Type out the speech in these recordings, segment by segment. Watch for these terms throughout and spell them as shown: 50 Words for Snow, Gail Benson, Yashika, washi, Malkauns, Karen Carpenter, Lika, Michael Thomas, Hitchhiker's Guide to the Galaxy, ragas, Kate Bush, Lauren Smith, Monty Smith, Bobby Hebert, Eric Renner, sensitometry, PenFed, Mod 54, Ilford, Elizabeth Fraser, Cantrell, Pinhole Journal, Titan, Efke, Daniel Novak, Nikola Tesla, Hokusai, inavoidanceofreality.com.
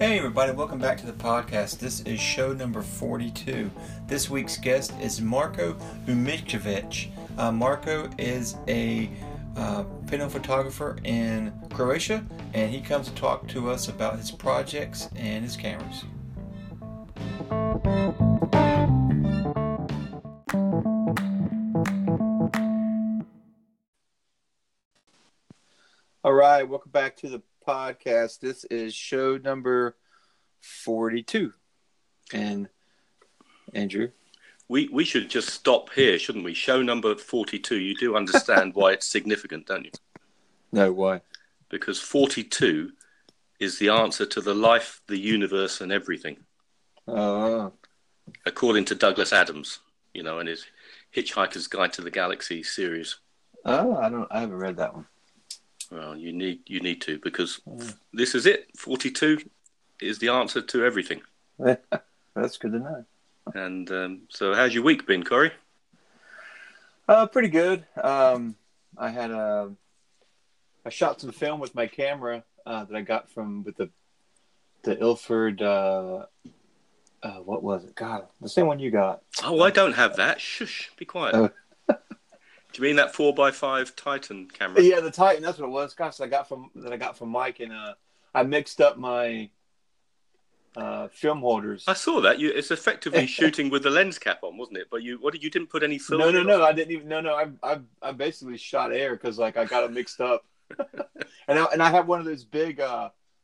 Hey everybody, welcome back to the podcast. This is show number 42. This week's guest is Marko Umicevic. Marko is a pinhole photographer in Croatia, and he comes to talk to us about his projects and his cameras. All right, welcome back to the podcast. This is show number 42. And Andrew, we should just stop here, shouldn't we? Show number 42. You do understand why it's significant, don't you? No, why? Because 42 is the answer to the life, the universe, and everything. According to Douglas Adams, you know, and his Hitchhiker's Guide to the Galaxy series. Oh, I haven't read that one. Well, you need to, because this is it. 42 is the answer to everything. That's good to know. And so how's your week been, Corey? Pretty good. I had I shot some film with my camera that I got from with the Ilford. What was it? God, the same one you got. Oh, I don't have that. Shush, be quiet. Do you mean that 4x5 Titan camera? Yeah, the Titan. That's what it was. Gosh, I got from Mike, and I mixed up my film holders. I saw that. It's effectively shooting with the lens cap on, wasn't it? But you didn't put any film. No. I didn't even. No. I basically shot air because I got it mixed up, and I have one of those big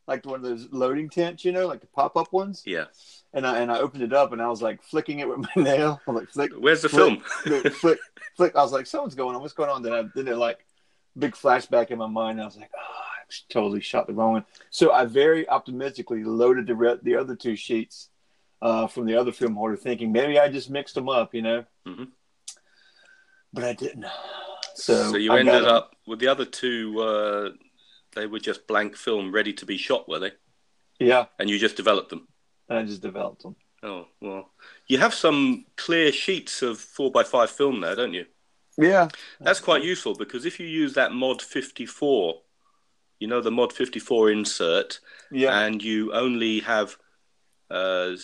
like one of those loading tents, like the pop up ones. Yeah. And I opened it up, and I was like flicking it with my nail. I'm like, flick. Where's the flick, film? flick. I was like, something's going on. What's going on? Then it like big flashback in my mind. I was like, I totally shot the wrong one. So I very optimistically loaded the other two sheets from the other film holder, thinking maybe I just mixed them up, Mm-hmm. But I didn't. So you ended up with the other two. They were just blank film, ready to be shot, were they? Yeah. And you just developed them. I just developed them. Oh, well. You have some clear sheets of 4x5 film there, don't you? Yeah. That's quite useful, because if you use that Mod 54, the Mod 54 insert, yeah, and you only have 2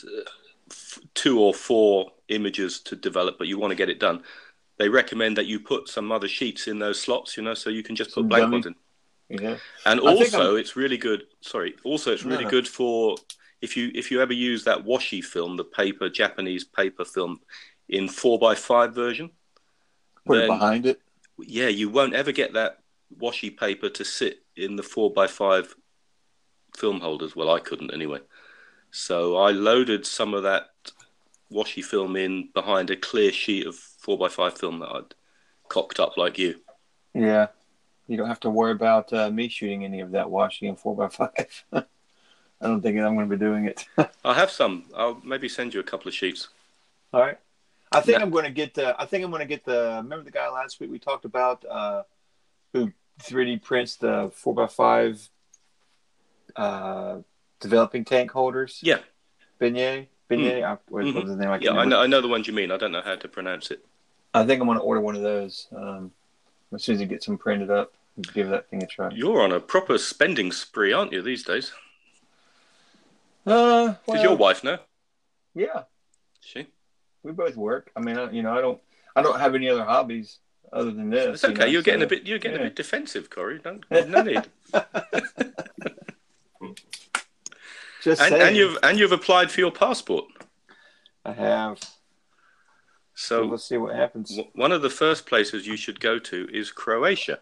or 4 images to develop, but you want to get it done, they recommend that you put some other sheets in those slots, so you can just put blank ones in. Yeah. And also, it's really good. Sorry. Also, it's really good for... If you ever use that washi film, the paper, Japanese paper film, in 4x5 version. Put it behind it? Yeah, you won't ever get that washi paper to sit in the 4x5 film holders. Well, I couldn't anyway. So I loaded some of that washi film in behind a clear sheet of 4x5 film that I'd cocked up like you. Yeah, you don't have to worry about me shooting any of that washi in 4x5. I don't think I'm going to be doing it. I have some. I'll maybe send you a couple of sheets. All right. I think I'm going to get the. Remember the guy last week we talked about who 3D prints the 4x5 developing tank holders? Yeah. Beignet. What was the name? I know the ones you mean. I don't know how to pronounce it. I think I'm going to order one of those as soon as I get some printed up. Give that thing a try. You're on a proper spending spree, aren't you, these days? Well, does your wife know? Yeah, she. We both work. I mean, I don't have any other hobbies other than this. It's okay. You're getting a bit defensive, Corey. No need. Just and you've applied for your passport. I have. So we'll see what happens. One of the first places you should go to is Croatia.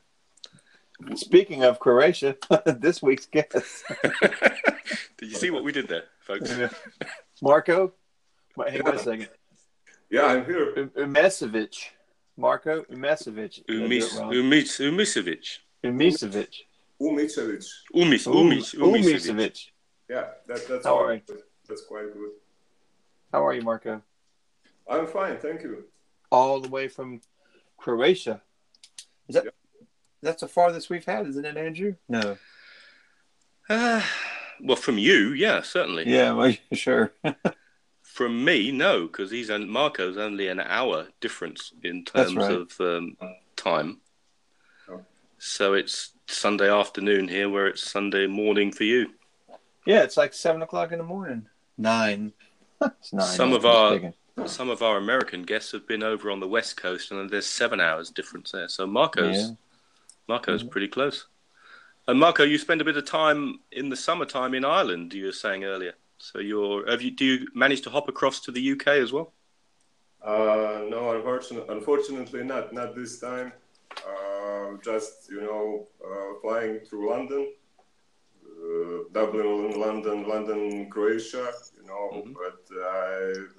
Speaking of Croatia, this week's guest. Did you see what we did there, folks? Marko? Hang on a second. Yeah, I'm here. Umicevic. Marko Umicevic. Umicevic. Yeah, that's all right. That's quite good. How are you, Marko? I'm fine, thank you. All the way from Croatia. Is that... Yeah. That's the farthest we've had, isn't it, Andrew? No. Well, from you, yeah, certainly. Yeah, well, sure. From me, no, because Marko's only an hour difference in terms of time. Oh. So it's Sunday afternoon here, where it's Sunday morning for you. Yeah, it's like 7 o'clock in the morning. Nine. It's nine. Some of our American guests have been over on the West Coast, and there's 7 hours difference there. So Marko's pretty close. And Marko, you spend a bit of time in the summertime in Ireland, you were saying earlier. So do you manage to hop across to the UK as well? No, unfortunately not this time. Just flying through London, Dublin, London, Croatia. But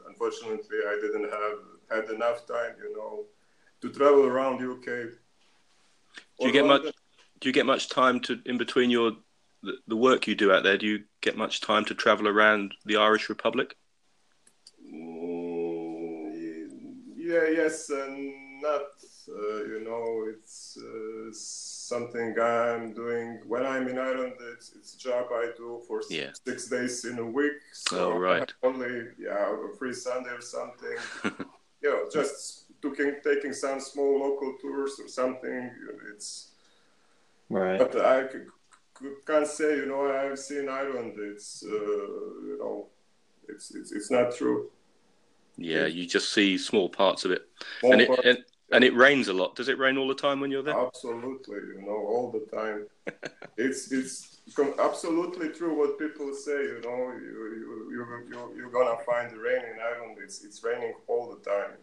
unfortunately, I didn't had enough time, to travel around the UK. Do you get much time in between the work you do out there? Do you get much time to travel around the Irish Republic? Yeah, yes, and not. It's something I'm doing when I'm in Ireland. It's a job I do for 6 days in a week. So only a free Sunday or something. Just taking some small local tours or something. It's right. But I can't say I've seen Ireland. It's it's not true. Yeah, you just see small parts of it. And it rains a lot. Does it rain all the time when you're there? Absolutely, all the time. It's absolutely true what people say. You're gonna find the rain in Ireland. It's raining all the time.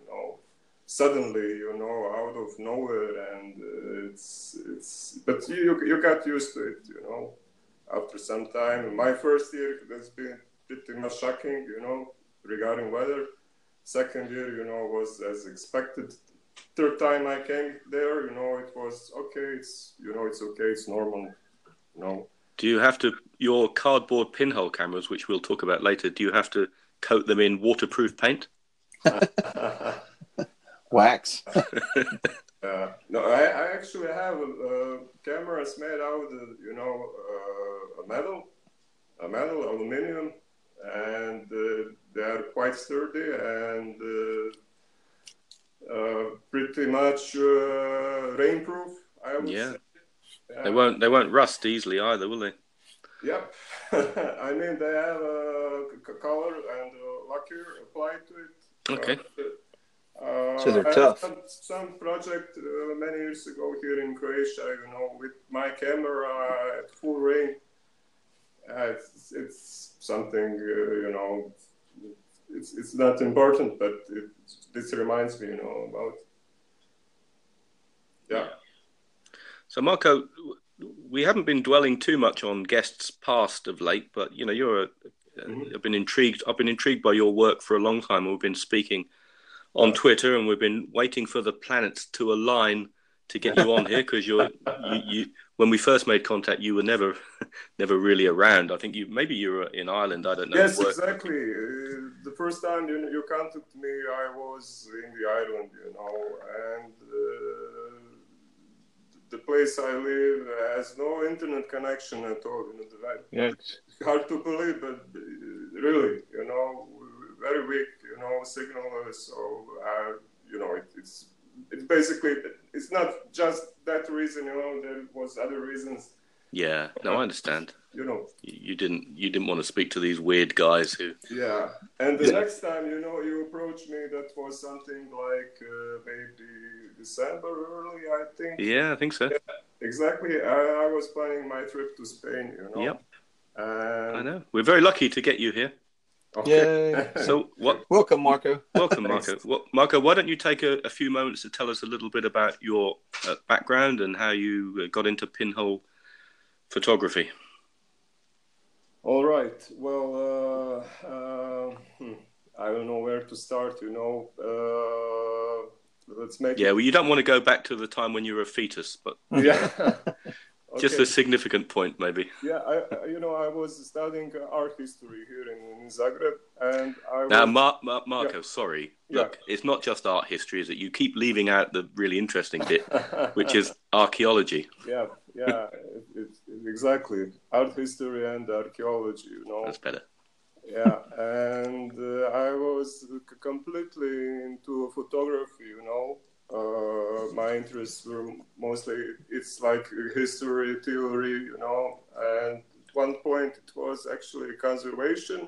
Suddenly, out of nowhere, and it's. But you got used to it. After some time. My first year has been pretty much shocking. Regarding weather. Second year, was as expected. Third time I came there, it was okay. It's it's okay. It's normal. Do you have to your cardboard pinhole cameras, which we'll talk about later? Do you have to coat them in waterproof paint? Wax. No, I actually have cameras made out of metal, aluminium, and they are quite sturdy and. Pretty much rainproof, I would say. They won't rust easily either, will they? Yep. I mean, they have a color and a lacquer applied to it. Okay. So they're tough. I had some project many years ago here in Croatia, with my camera at full rain. It's something, It's not important, but this reminds me, about. Yeah. So, Marko, we haven't been dwelling too much on guests past of late, but you're. Mm-hmm. I've been intrigued by your work for a long time. We've been speaking on Twitter, and we've been waiting for the planets to align to get you on here because you. When we first made contact, you were never really around. I think you were in Ireland. I don't know. Yes, exactly. The first time you contacted me, I was in the island, and the place I live has no internet connection at all. Yes. Hard to believe, but really, very weak, signal. So, it's basically, it's not just that reason, there was other reasons. Yeah, no, I understand. You didn't want to speak to these weird guys who. Yeah, and the next time, you approached me, that was something like maybe December early, I think. Yeah, I think so. Yeah, exactly. I was planning my trip to Spain, Yep. And... I know. We're very lucky to get you here. Okay. Yay. So welcome, Marko. Welcome, Marko. Well, Marko, why don't you take a few moments to tell us a little bit about your background and how you got into pinhole photography? All right. Well, I don't know where to start. Let's make. Yeah. Well, you don't want to go back to the time when you were a fetus, but yeah. Okay. Just a significant point, maybe. Yeah, I was studying art history here in Zagreb, and Marko, sorry. Look, it's not just art history, is it? You keep leaving out the really interesting bit, which is archaeology. Yeah, exactly. Art history and archaeology, That's better. Yeah, and I was completely into photography, my interests were mostly, it's like history, theory, and at one point it was actually a conservation,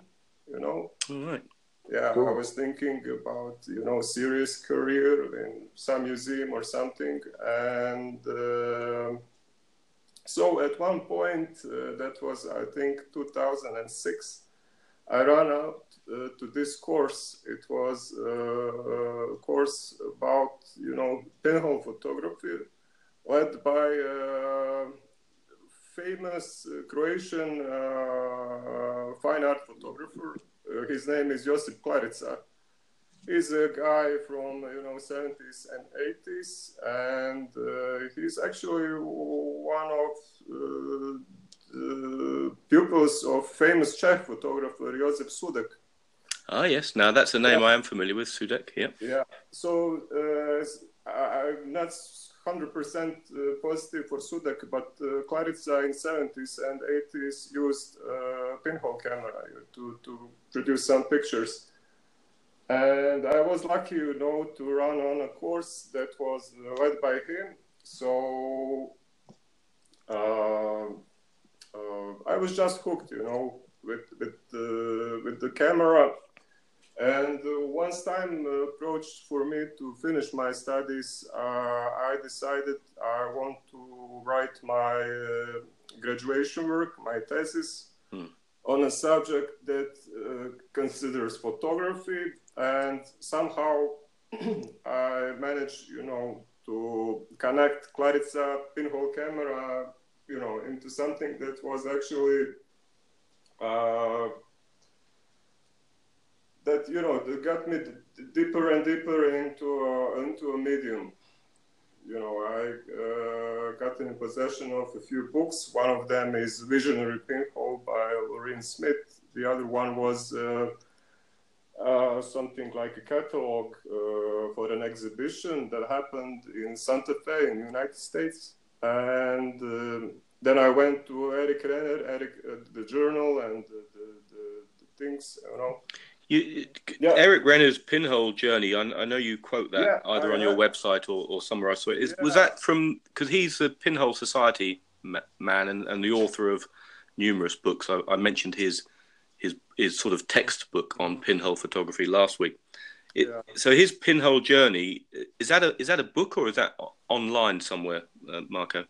you know. All right. Yeah, cool. I was thinking about, you know, serious career in some museum or something. And so at one point, that was, I think, 2006, I ran out to this course. It was a course about, you know, pinhole photography led by a famous Croatian fine art photographer. His name is Josip Klarica. He's a guy from, you know, 70s and 80s, and he's actually one of the pupils of famous Czech photographer Josip Sudek. Ah, yes. Now that's a name I am familiar with, Sudek. Yeah. Yeah. So I'm not 100% positive for Sudek, but Klarica in 70s and 80s used pinhole camera to produce some pictures. And I was lucky, you know, to run on a course that was led by him. So I was just hooked, you know, with the camera. And once time approached for me to finish my studies, I decided I want to write my graduation work, my thesis, on a subject that considers photography. And somehow I managed, you know, to connect Klarica pinhole camera, you know, into something that was actually... that, you know, that got me deeper and deeper into a medium. You know, I got in possession of a few books. One of them is Visionary Pinhole by Lauren Smith. The other one was something like a catalog for an exhibition that happened in Santa Fe in the United States. And then I went to Eric Renner, the journal and the things, you know. Eric Renner's Pinhole Journey, I know you quote that either on your website or somewhere I saw it. Was that from, because he's the Pinhole Society man and the author of numerous books. I mentioned his sort of textbook on pinhole photography last week. So his Pinhole Journey, is that a book or is that online somewhere, Marko?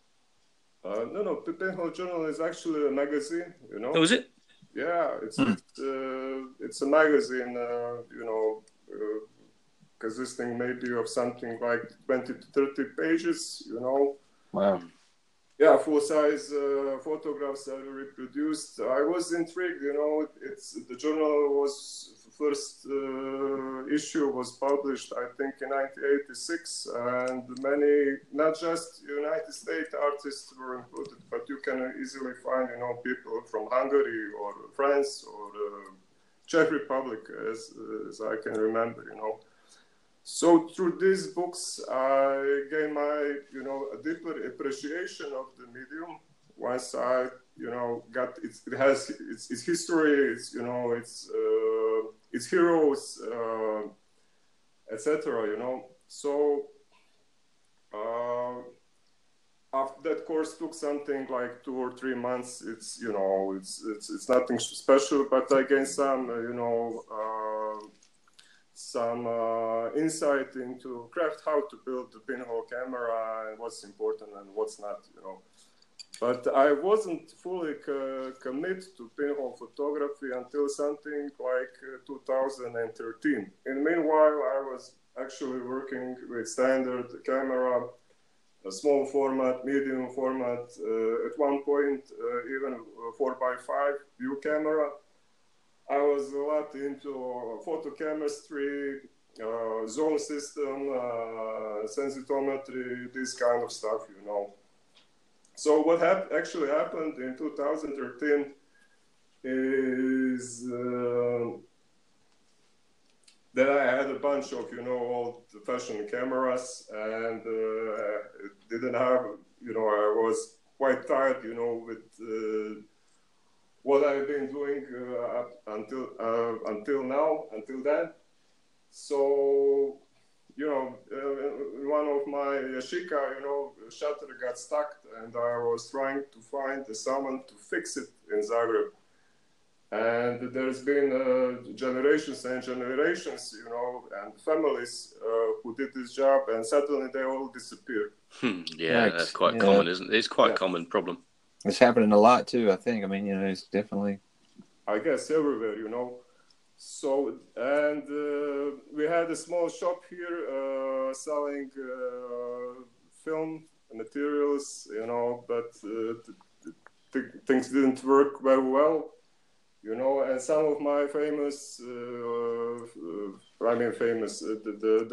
No, the Pinhole Journal is actually a magazine, you know. Oh, is it? Yeah, it's a magazine, you know, consisting maybe of something like 20 to 30 pages, you know. Wow. Yeah, full-size photographs are reproduced. I was intrigued, you know. The journal was, first issue was published, I think, in 1986. And many, not just United States artists were included, but you can easily find, you know, people from Hungary or France or Czech Republic, as I can remember, you know. So through these books, I gained my, you know, a deeper appreciation of the medium. Once I, you know, got it has its history, its, you know, its heroes, etc. You know, so after that course took something like 2 or 3 months. It's, you know, it's nothing special, but I gained some, you know. Some insight into craft, how to build the pinhole camera and what's important and what's not, you know. But I wasn't fully committed to pinhole photography until something like 2013. And meanwhile, I was actually working with standard camera, a small format, medium format, at one point even 4x5 view camera. I was a lot into photochemistry, zone system, sensitometry, this kind of stuff, you know. So what actually happened in 2013 is that I had a bunch of, you know, old-fashioned cameras and didn't have, you know, I was quite tired, you know, with... what I've been doing up until now, until then. So you know, one of my Yashika, you know, shutter got stuck, and I was trying to find someone to fix it in Zagreb. And there's been generations and generations, you know, and families who did this job, and suddenly they all disappear. Yeah, right. That's quite common, isn't it? It's quite a common problem. It's happening a lot, too, I think. I mean, you know, it's definitely... I guess everywhere, you know. So, and we had a small shop here selling film materials, you know, but things didn't work very well. You know, and some of my famous, the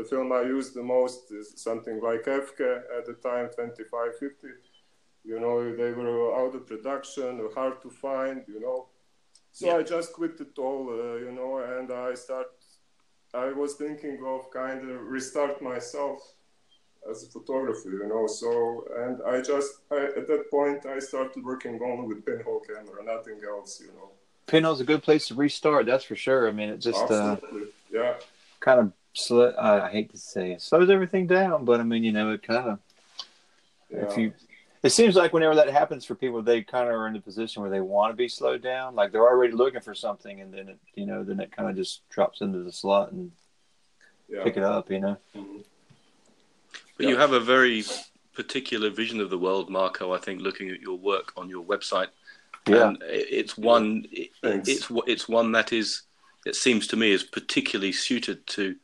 film I used the most is something like Efke at the time, 2550. You know, they were out of production, hard to find, you know. So I just quit it all, you know, and I was thinking of kind of restart myself as a photographer, you know, so, and at that point, I started working only with pinhole camera, nothing else, you know. Pinhole's a good place to restart, that's for sure. I mean, it just kind of I hate to say it slows everything down, but I mean, you know, it kind of it seems like whenever that happens for people, they kind of are in the position where they want to be slowed down, like they're already looking for something, and then it, you know, then it kind of just drops into the slot and pick it up, you know. But you have a very particular vision of the world, Marko, I think, looking at your work on your website. Yeah, and it's one that is, it seems to me, is particularly suited to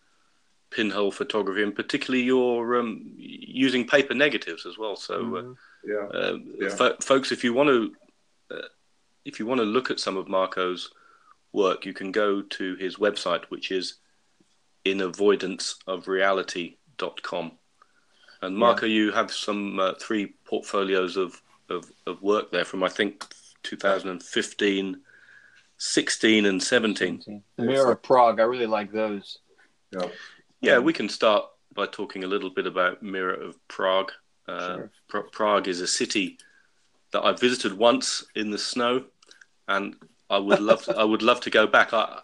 pinhole photography, and particularly your using paper negatives as well. So, folks, if you want to look at some of Marko's work, you can go to his website, which is inavoidanceofreality.com. And Marko, you have some 3 portfolios of work there from, I think, 2015, 16, and 17. Mirror of Prague. I really like those. Yeah, we can start by talking a little bit about Mirror of Prague. Sure. Prague is a city that I visited once in the snow, and I would love to, go back. I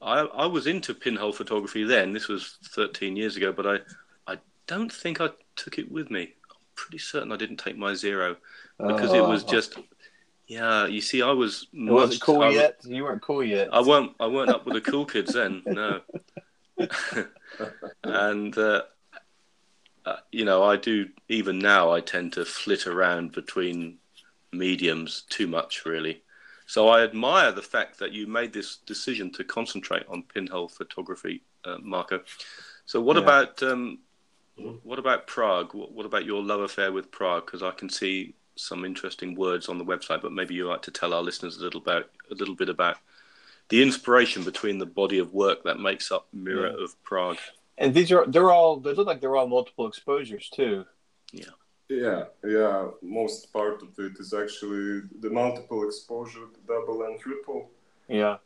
was into pinhole photography then. This was 13 years ago, but I don't think I took it with me. Pretty certain I didn't take my Zero, because it was just you see, I was wasn't cool yet. You weren't cool yet. I weren't up with the cool kids then, no. And you know, I do, even now I tend to flit around between mediums too much, really. So I admire the fact that you made this decision to concentrate on pinhole photography, Marko. So what about what about Prague? What about your love affair with Prague? Because I can see some interesting words on the website, but maybe you like to tell our listeners a little bit about the inspiration between the body of work that makes up Mirror of Prague. And they look like they're all multiple exposures too. Yeah. Most part of it is actually the multiple exposure, double and triple. Yeah,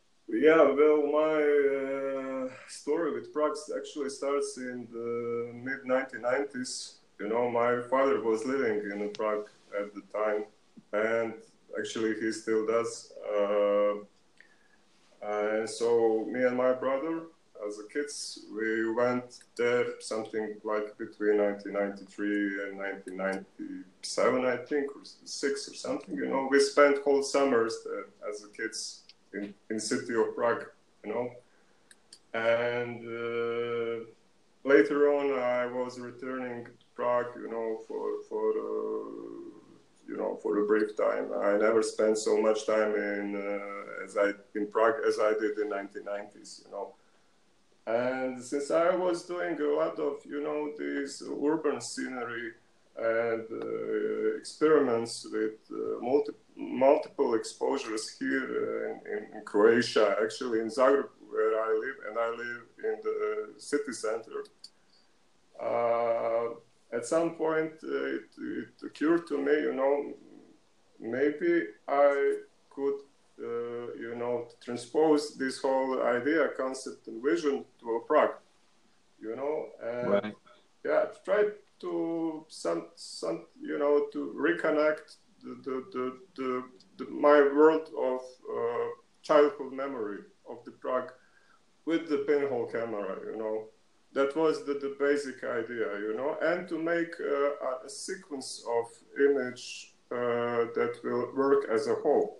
well, my story with Prague actually starts in the mid-1990s. You know, my father was living in Prague at the time, and actually he still does. And so me and my brother, as a kids, we went there something like between 1993 and 1997, I think, or 6 or something. You know, we spent whole summers there as a kids. In city of Prague, you know, and later on I was returning to Prague, you know, for a brief time. I never spent so much time in Prague as I did in 1990s, you know. And since I was doing a lot of, you know, this urban scenery and experiments with multiple exposures here in Croatia, actually in Zagreb, where I live, and I live in the city center. At some point, it occurred to me, you know, maybe I could, you know, transpose this whole idea, concept, and vision to Prague, you know, and try to some, you know, to reconnect my world of childhood memory of the Prague with the pinhole camera, you know. That was the basic idea, you know, and to make a sequence of image that will work as a whole,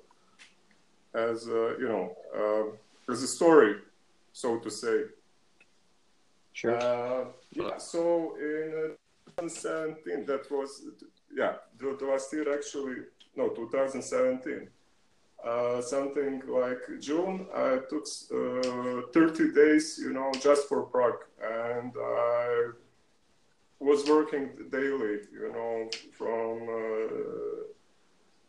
as a, you know, as a story, so to say. Sure. Yeah, so in 2017, that was, yeah, the last year actually, no, 2017. Something like June, I took 30 days, you know, just for Prague, and I was working daily, you know, from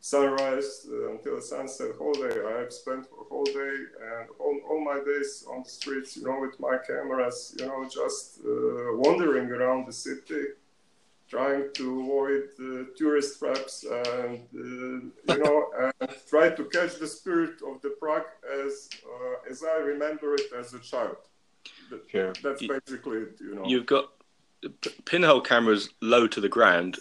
sunrise until sunset, whole day. I spent a whole day and all my days on the streets, you know, with my cameras, you know, just wandering around the city, trying to avoid tourist traps and, you know, and try to catch the spirit of the Prague as I remember it as a child. Sure. That's basically it, you know. You've got pinhole cameras low to the ground,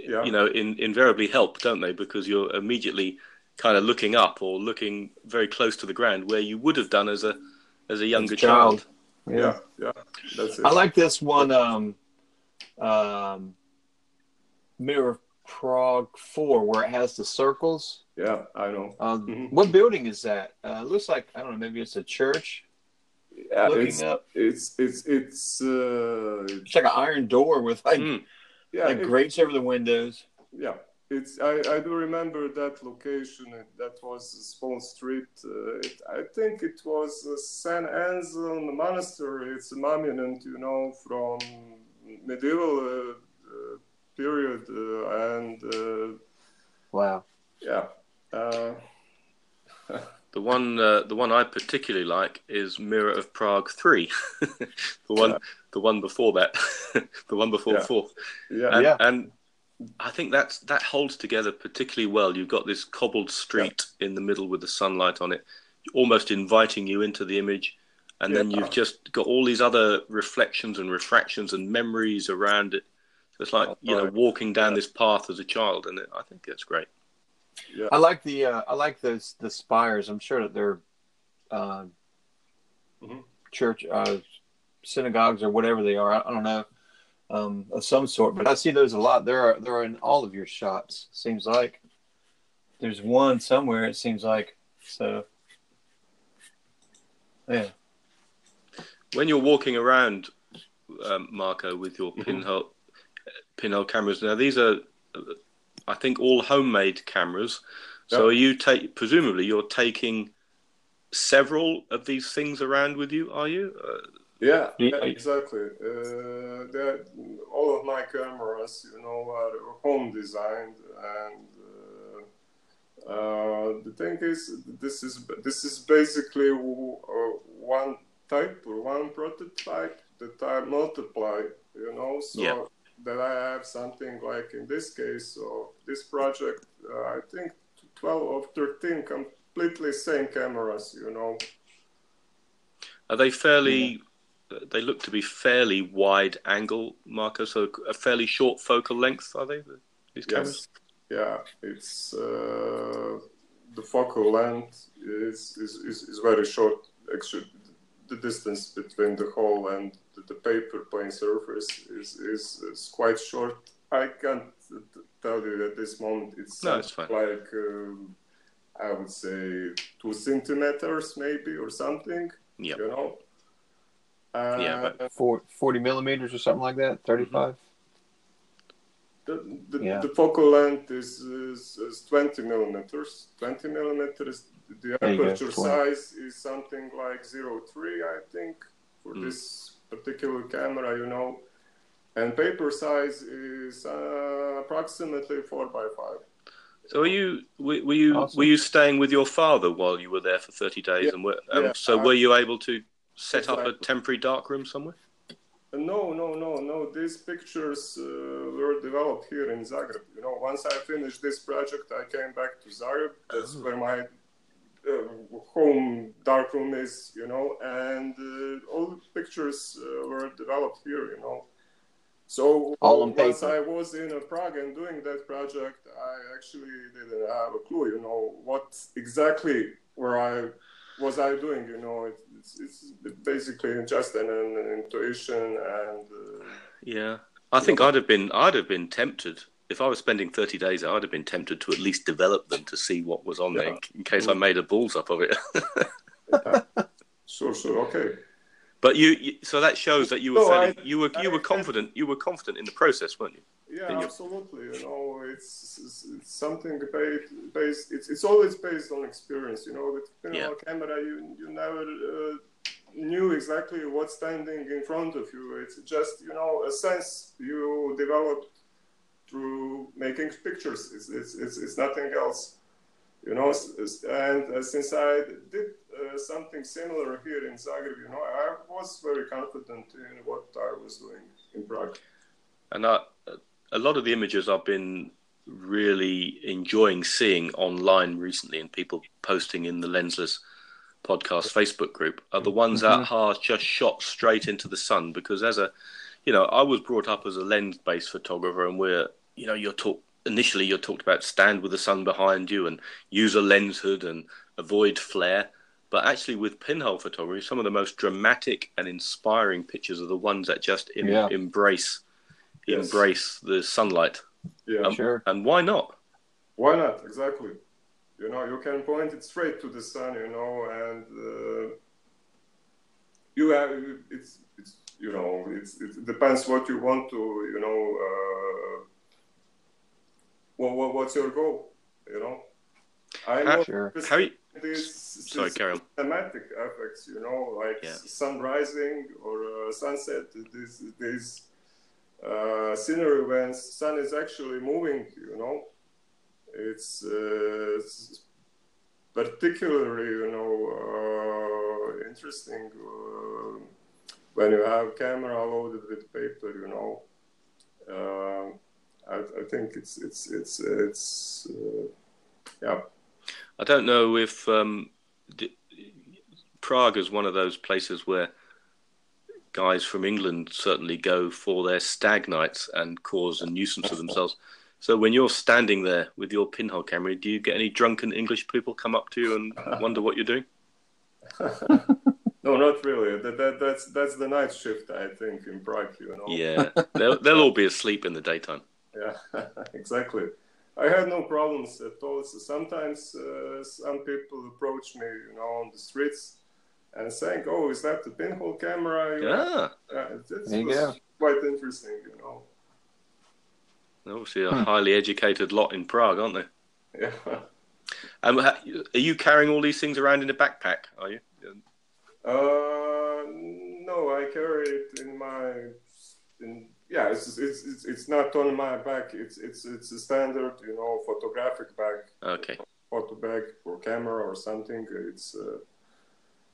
yeah. You know, invariably help, don't they? Because you're immediately kind of looking up or looking very close to the ground where you would have done as a younger child. Yeah, that's it. I like this one... Mirror of Prague 4, where it has the circles. Yeah, I know. What building is that? It looks like, I don't know, maybe it's a church. Yeah, it's like an iron door with like, grates over the windows. Yeah, it's. I do remember that location. That was a small street. I think it was San Anselmo monastery. It's a monument, you know, from medieval period, and wow, yeah. The one I particularly like is Mirror of Prague 3, the one before that, the one before 4. Yeah. And I think that holds together particularly well. You've got this cobbled street in the middle with the sunlight on it, almost inviting you into the image. And then you've just got all these other reflections and refractions and memories around it. So it's like, you know, walking down this path as a child, and I think that's great. Yeah. I like the spires. I'm sure that they're church, synagogues, or whatever they are. I don't know, of some sort, but I see those a lot. There are in all of your shots. Seems like there's one somewhere. It seems like so. Yeah. When you're walking around, Marko, with your pinhole cameras, now these are, I think, all homemade cameras. Yep. So presumably you're taking several of these things around with you, are you? Exactly. All of my cameras, you know, are home designed, and the thing is, this is basically one type or one prototype that I multiply, you know, so that I have something like, in this case of this project, I think 12 or 13 completely same cameras, you know. Are they fairly, they look to be fairly wide angle, Marko, so a fairly short focal length, are they, these cameras? Yeah, it's the focal length is very short. Actually, the distance between the hole and the paper plane surface is quite short. I can't tell you at this moment. It's like I would say 2 centimeters maybe or something. Yeah, you know. But 40 millimeters or something like that. 35. The focal length is 20 millimeters. 20 millimeters. The aperture size is something like 0.3, I think, for this particular camera, you know. And paper size is approximately 4x5. So, were you staying with your father while you were there for 30 days? Yeah. And were you able to set up a temporary darkroom somewhere? No. These pictures were developed here in Zagreb. You know, once I finished this project, I came back to Zagreb. That's where my home darkroom is, you know, and all the pictures were developed here, you know. So once I was in Prague and doing that project, I actually didn't have a clue, you know, what exactly were I was I doing? You know, it's basically just an intuition and. Yeah, I think I'd have been tempted. If I was spending 30 days, I'd have been tempted to at least develop them to see what was on there in case I made a balls up of it. Yeah. Sure, okay. But you, so that shows that you were confident. You were confident in the process, weren't you? Yeah, absolutely. You know, it's something based. It's always based on experience. You know, with pinhole camera, you never knew exactly what's standing in front of you. It's just a sense you develop through making pictures. It's nothing else. You know, and since I did something similar here in Zagreb, I was very confident in what I was doing in Prague. And a lot of the images I've been really enjoying seeing online recently and people posting in the Lensless podcast Facebook group are the ones that are just shot straight into the sun, because I was brought up as a lens-based photographer, and initially you're talked about stand with the sun behind you and use a lens hood and avoid flare. But actually with pinhole photography, some of the most dramatic and inspiring pictures are the ones that just embrace the sunlight. Yeah, sure. And why not? Why not? Exactly. You know, you can point it straight to the sun, and you have, it depends what you want to, what's your goal? I know thematic effects, sun rising or sunset. These scenery when sun is actually moving. It's particularly interesting when you have camera loaded with paper. I think it's. I don't know if Prague is one of those places where guys from England certainly go for their stag nights and cause a nuisance of themselves. So when you're standing there with your pinhole camera, do you get any drunken English people come up to you and wonder what you're doing? No, not really. That's the night shift, I think, in Prague. Yeah, they'll all be asleep in the daytime. Yeah, exactly. I had no problems at all. So sometimes some people approach me, on the streets and saying, "Oh, is that the pinhole camera?" It was quite interesting, Obviously, a highly educated lot in Prague, aren't they? Yeah. And are you carrying all these things around in a backpack? Are you? No, I carry it in my. It's not on my bag. It's a standard, photographic bag. Okay. Photo bag for camera or something. It's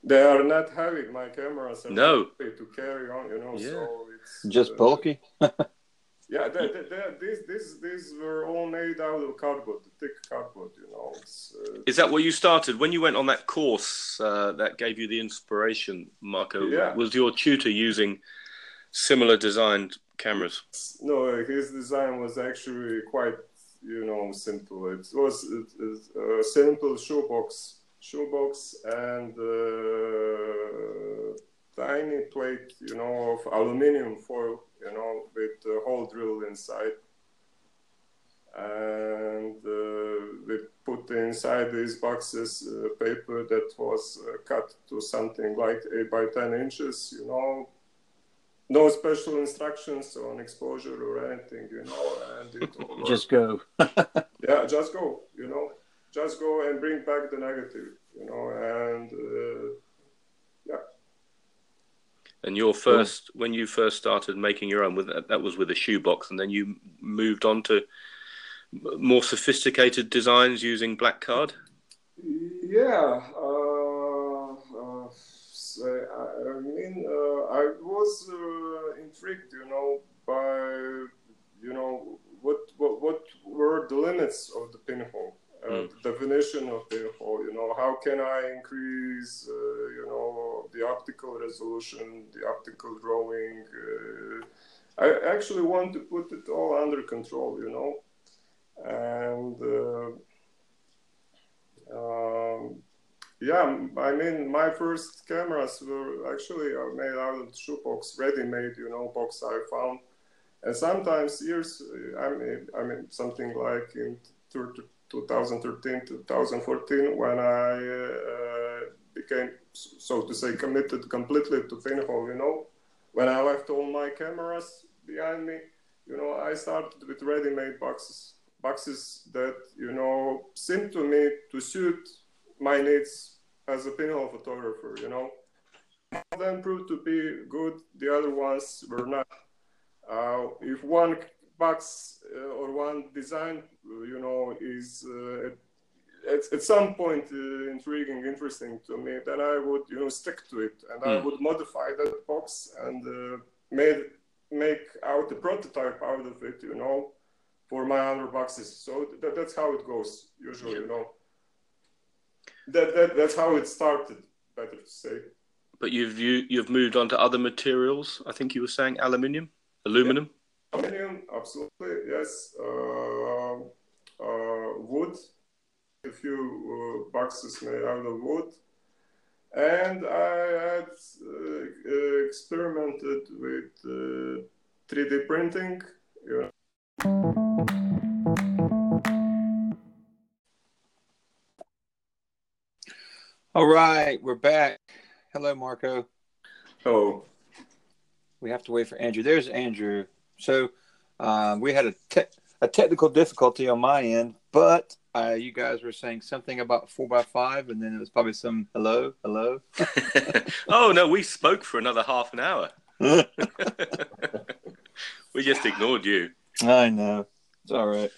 they are not heavy. My cameras are to carry on. So it's just bulky. These were all made out of cardboard, thick cardboard. Is that where you started when you went on that course that gave you the inspiration, Marko? Yeah. Was your tutor using similar designed cameras? No, his design was actually quite, simple. It was a simple shoebox, and tiny plate, of aluminium foil, with a hole drilled inside, and we put inside these boxes paper that was cut to something like 8 by 10 inches, No special instructions on exposure or anything, and it all worked. Just go. Yeah, just go, Just go and bring back the negative, and And when you first started making your own, that was with a shoebox, and then you moved on to more sophisticated designs using black card? Yeah, I was intrigued, by, what were the limits of the pinhole, the definition of pinhole, how can I increase, the optical resolution, the optical drawing. I actually want to put it all under control, and Yeah, I mean, my first cameras were actually made out of shoebox, ready-made, you know, box I found. And sometimes years, I mean, something like in 2013, 2014, when I became, so to say, committed completely to pinhole, you know, when I left all my cameras behind me, you know, I started with ready-made boxes that, you know, seemed to me to suit my needs as a pinhole photographer, you know. Some of them proved to be good, the other ones were not. If one box or one design, you know, is at some point intriguing, interesting to me, then I would, you know, stick to it, and I would modify that box and make out a prototype out of it, you know, for my other boxes. So that's how it goes usually, you know. That's how it started, better to say. But you've moved on to other materials. I think you were saying aluminum. Yeah. Aluminum, absolutely, yes. Wood, a few boxes made out of wood, and I had experimented with 3D printing. Yeah. All right, we're back. Hello, Marko. Hello. We have to wait for Andrew. There's Andrew. So we had a technical difficulty on my end, but you guys were saying something about 4x5, and then it was probably some hello. Oh, no, we spoke for another half an hour. We just ignored you. I know. It's all right.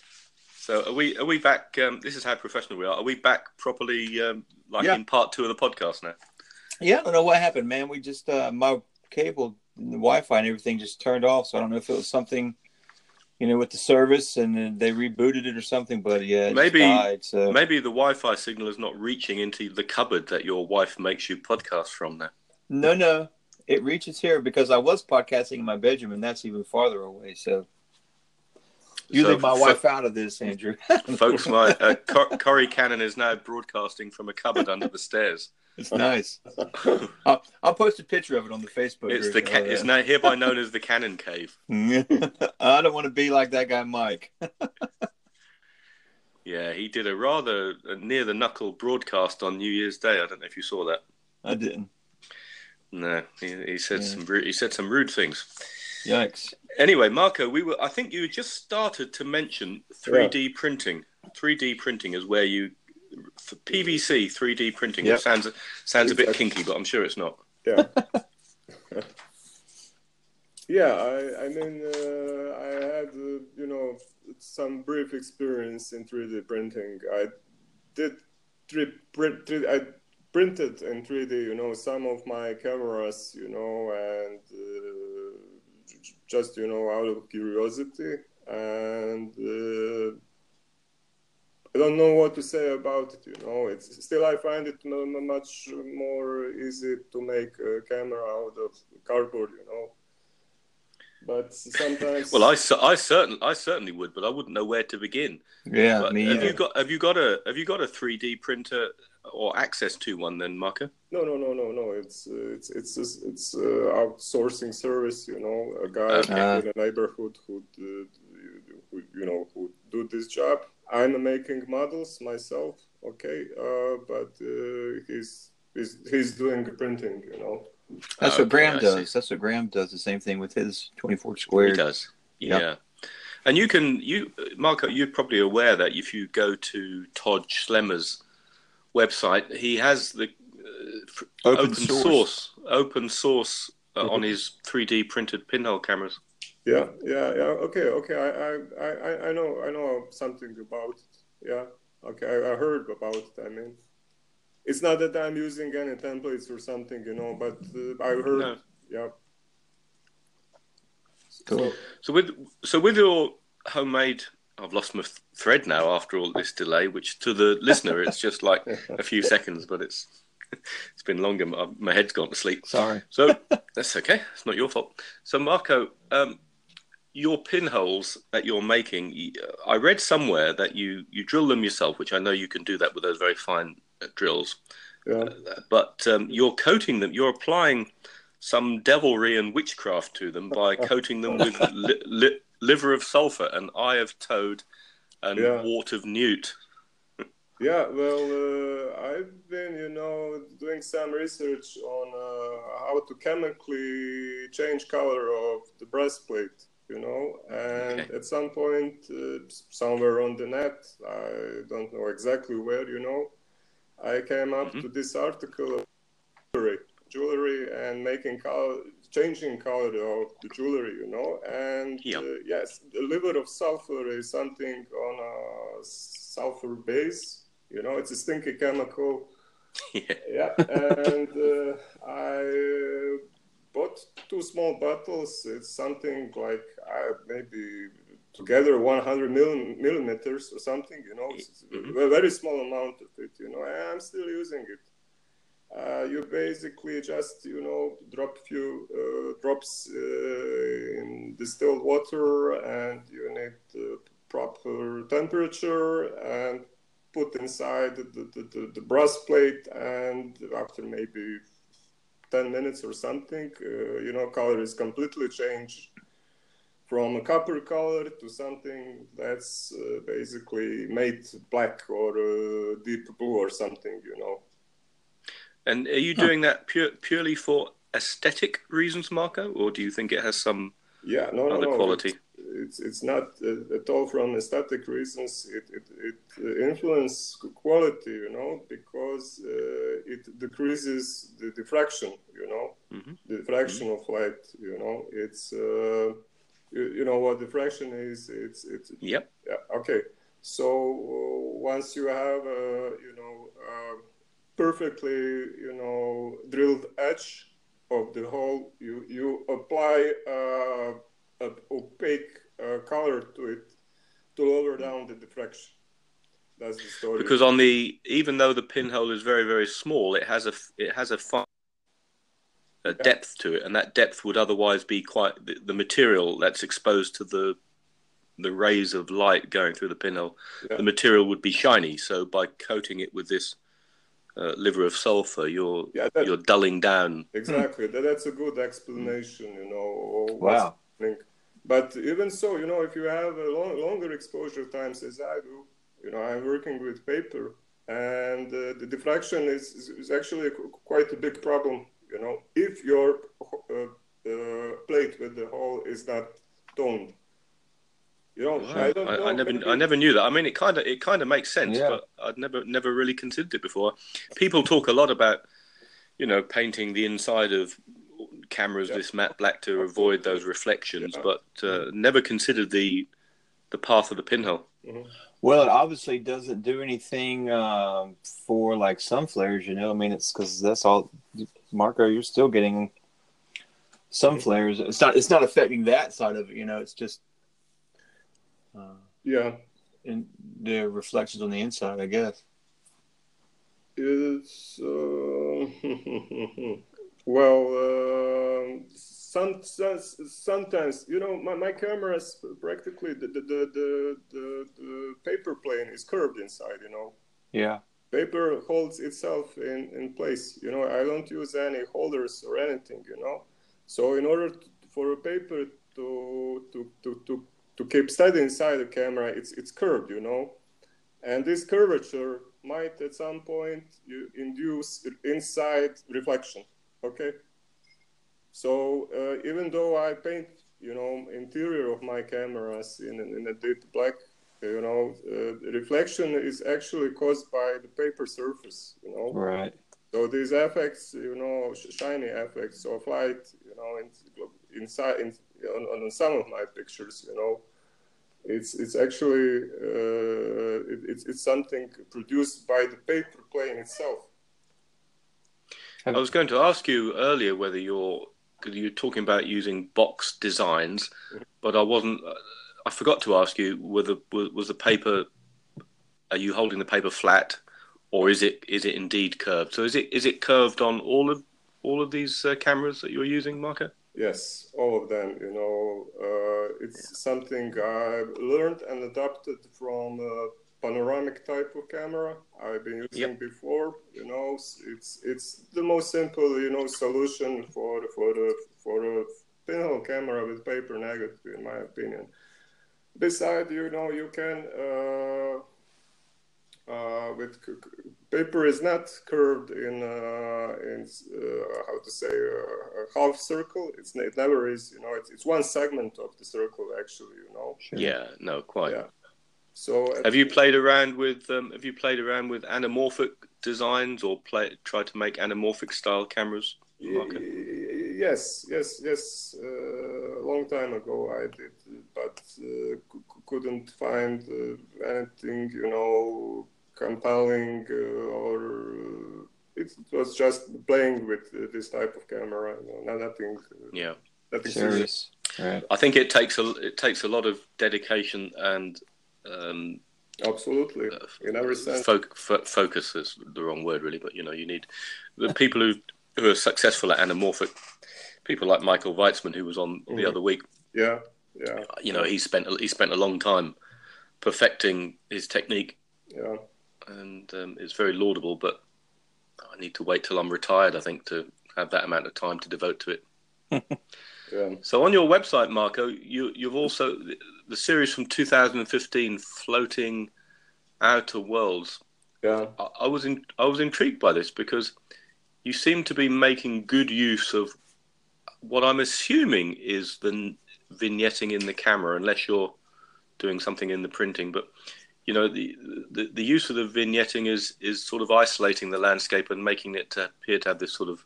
So are we back? This is how professional we are. Are we back properly, in part two of the podcast now? Yeah, I don't know what happened, man. We just, my cable, the Wi-Fi and everything just turned off. So I don't know if it was something, you know, with the service and then they rebooted it or something. But yeah, it died, so. Maybe the Wi-Fi signal is not reaching into the cupboard that your wife makes you podcast from now. No. It reaches here because I was podcasting in my bedroom and that's even farther away. So you leave my wife out of this, Andrew. Folks, my Corrie Cannon is now broadcasting from a cupboard under the stairs. It's nice. I'll post a picture of it on the Facebook. It's now hereby known as the Cannon Cave. I don't want to be like that guy, Mike. Yeah, he did a rather near-the-knuckle broadcast on New Year's Day. I don't know if you saw that. I didn't. No, he said some rude things. Yikes. Anyway, Marko, I think you just started to mention 3D printing. 3D printing is where you. For PVC 3D printing, which sounds a bit kinky, but I'm sure it's not. Yeah. Yeah, I mean, I had, you know, some brief experience in 3D printing. I printed in 3D, you know, some of my cameras, you know, and just, you know, out of curiosity. And I don't know what to say about it, you know. It's still, I find it much more easy to make a camera out of cardboard, you know. But sometimes, well, I certainly would, but I wouldn't know where to begin. Yeah, but me. Have you got a 3D printer or access to one then, Marko? No. It's outsourcing service, you know. A guy in the neighborhood who do this job. I'm making models myself, okay, but he's doing printing, you know. That's what Graham does. That's what Graham does. The same thing with his 24 squared. He does, yeah. And you, Marko, you're probably aware that if you go to Todd Schlemmer's website, he has the open source on his 3D printed pinhole cameras. Yeah. Okay. I know something about it. Yeah. Okay. I heard about it. I mean, it's not that I'm using any templates or something, you know, but I heard. No. Yeah. Cool. So with your homemade, I've lost my thread now after all this delay, which to the listener it's just like a few seconds, but it's been longer. My head's gone to sleep. Sorry. So that's okay. It's not your fault. So Marko, your pinholes that you're making, I read somewhere that you drill them yourself, which I know you can do that with those very fine drills. Yeah. But you're coating them. You're applying some devilry and witchcraft to them by coating them with liver of sulphur and eye of toad and wart of newt. Yeah, well, I've been, doing some research on how to chemically change color of the breastplate, and at some point, somewhere on the net, I don't know exactly where, I came up to this article of jewelry and making color, changing color of the jewelry, and yes, the liver of sulfur is something on a sulfur base. It's a stinky chemical. And I bought two small bottles. It's something like maybe together 100 millimeters or something, It's a very small amount of it, and I'm still using it. You basically just, drop few drops in distilled water, and you need proper temperature, and put inside the brass plate, and after maybe 10 minutes or something, color is completely changed from a copper color to something that's basically made black or deep blue or something, And are you doing that purely for aesthetic reasons, Marko, or do you think it has some other quality? It's not at all from aesthetic reasons. It influences quality, because it decreases the diffraction, diffraction of light, It's you know what diffraction is. It's yeah. Okay, so once you have perfectly drilled edge of the hole, you apply an opaque color to it to lower down the diffraction. That's the story. Because on the even though the pinhole is very, very small, it has a fine depth to it, and that depth would otherwise be quite the material that's exposed to the rays of light going through the pinhole. Yeah. The material would be shiny, so by coating it with this liver of sulfur, you're dulling down. Exactly, that's a good explanation, Wow. But even so, if you have a longer exposure times as I do, I'm working with paper, and the diffraction is actually quite a big problem, if your plate with the hole is not toned. I never knew that. I mean, it kind of makes sense, but I'd never really considered it before. People talk a lot about, painting the inside of cameras this matte black to avoid those reflections, but never considered the path of the pinhole. Mm-hmm. Well, it obviously doesn't do anything for like sun flares, I mean, it's because that's all, Marko. You're still getting sun flares. It's not affecting that side of it, It's just. And the reflections on the inside, I guess. It's well. Sometimes, my camera's practically the paper plane is curved inside. Yeah. Paper holds itself in place. I don't use any holders or anything. So in order for a paper to keep steady inside the camera, it's curved, and this curvature might at some point induce inside reflection. Okay, so even though I paint, interior of my cameras in a deep black, reflection is actually caused by the paper surface. Right. So these effects, shiny effects of light, inside. On some of my pictures, it's actually it's something produced by the paper plane itself. I was going to ask you earlier whether you're talking about using box designs, but I wasn't. I forgot to ask you whether was the paper. Are you holding the paper flat, or is it indeed curved? So is it curved on all of these cameras that you're using, Marko? Yes, all of them, It's something I've learned and adopted from panoramic type of camera I've been using before. You know, it's the most simple, you know, solution for a pinhole camera with paper negative, in my opinion. Besides, you know, you can. With paper is not curved in how to say a half circle. It never is. You know, it's one segment of the circle actually. You know. Yeah. No. Quite. Yeah. So have you played around with anamorphic designs or tried to make anamorphic style cameras? Yes. A long time ago I did, but couldn't find anything, you know, compelling, or it was just playing with this type of camera. You know, nothing. Nothing serious. Right. I think it takes a lot of dedication and. Absolutely, in every sense. Focus is the wrong word, really, but you know, you need the people who are successful at anamorphic. People like Michael Weitzman, who was on the other week. Yeah. You know, he spent a long time perfecting his technique. Yeah, and it's very laudable, but I need to wait till I'm retired, I think, to have that amount of time to devote to it. Yeah. So on your website, Marko, you've also the series from 2015, Floating Outer Worlds. Yeah, I was intrigued by this because you seem to be making good use of what I'm assuming is the vignetting in the camera, unless you're doing something in the printing. But you know, the use of the vignetting is sort of isolating the landscape and making it appear to have this sort of,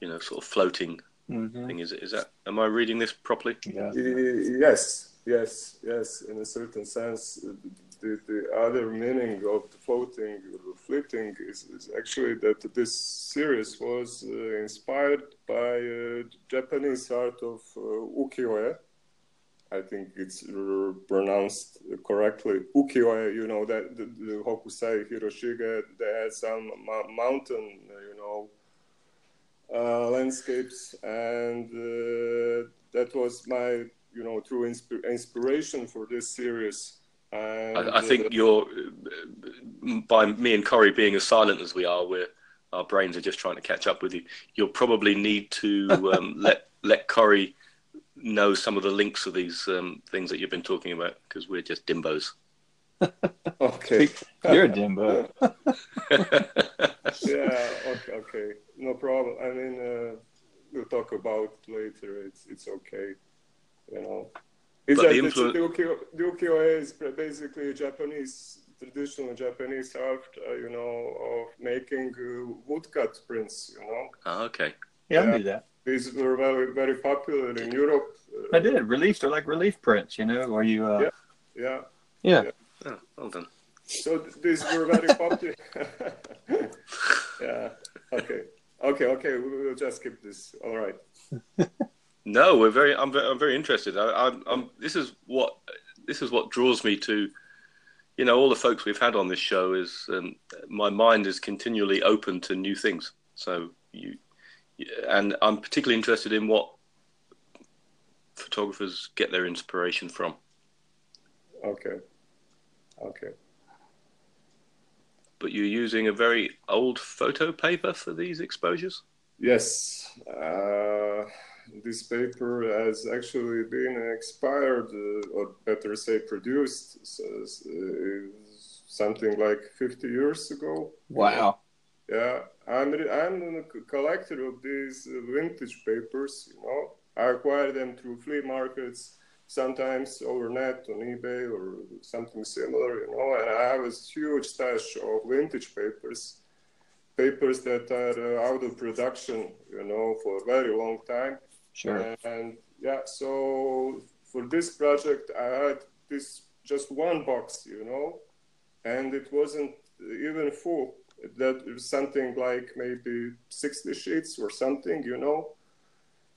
you know, sort of floating. Mm-hmm. Thing is that, am I reading this properly? Yeah. Yes. In a certain sense, the other meaning of the floating, flitting, is actually that this series was inspired by Japanese art of ukiyo-e. I think it's pronounced correctly. Ukiyo-e, you know, that the Hokusai, Hiroshige, they had some mountain, you know. Landscapes, and that was my, you know, true inspiration for this series. And I think you're, by me and Corey being as silent as we are, our brains are just trying to catch up with you. You'll probably need to let Corey know some of the links of these things that you've been talking about, because we're just dimbos. Okay, you're a dimbo. Yeah. Okay. No problem. I mean, we'll talk about later. It's okay. You know, the ukiyo-e is basically traditional Japanese art. You know, of making woodcut prints. You know. Oh, okay. Yeah, I knew that. These were very, very popular in Europe. I did relief. They're like relief prints. You know, where you. Yeah. Oh, well done. So these were very popular. Yeah. Okay. We'll just skip this. All right. No, I'm very interested. This is what draws me to, you know, all the folks we've had on this show is my mind is continually open to new things. So and I'm particularly interested in what photographers get their inspiration from. Okay. But you're using a very old photo paper for these exposures? Yes. This paper has actually been expired, or better say produced, something like 50 years ago. Wow. Yeah. I'm a collector of these vintage papers, you know. I acquire them through flea markets. Sometimes overnight on eBay or something similar, you know, and I have a huge stash of vintage papers that are out of production, you know, for a very long time. Sure. And yeah, so for this project, I had this just one box, you know, and it wasn't even full. That was something like maybe 60 sheets or something, you know.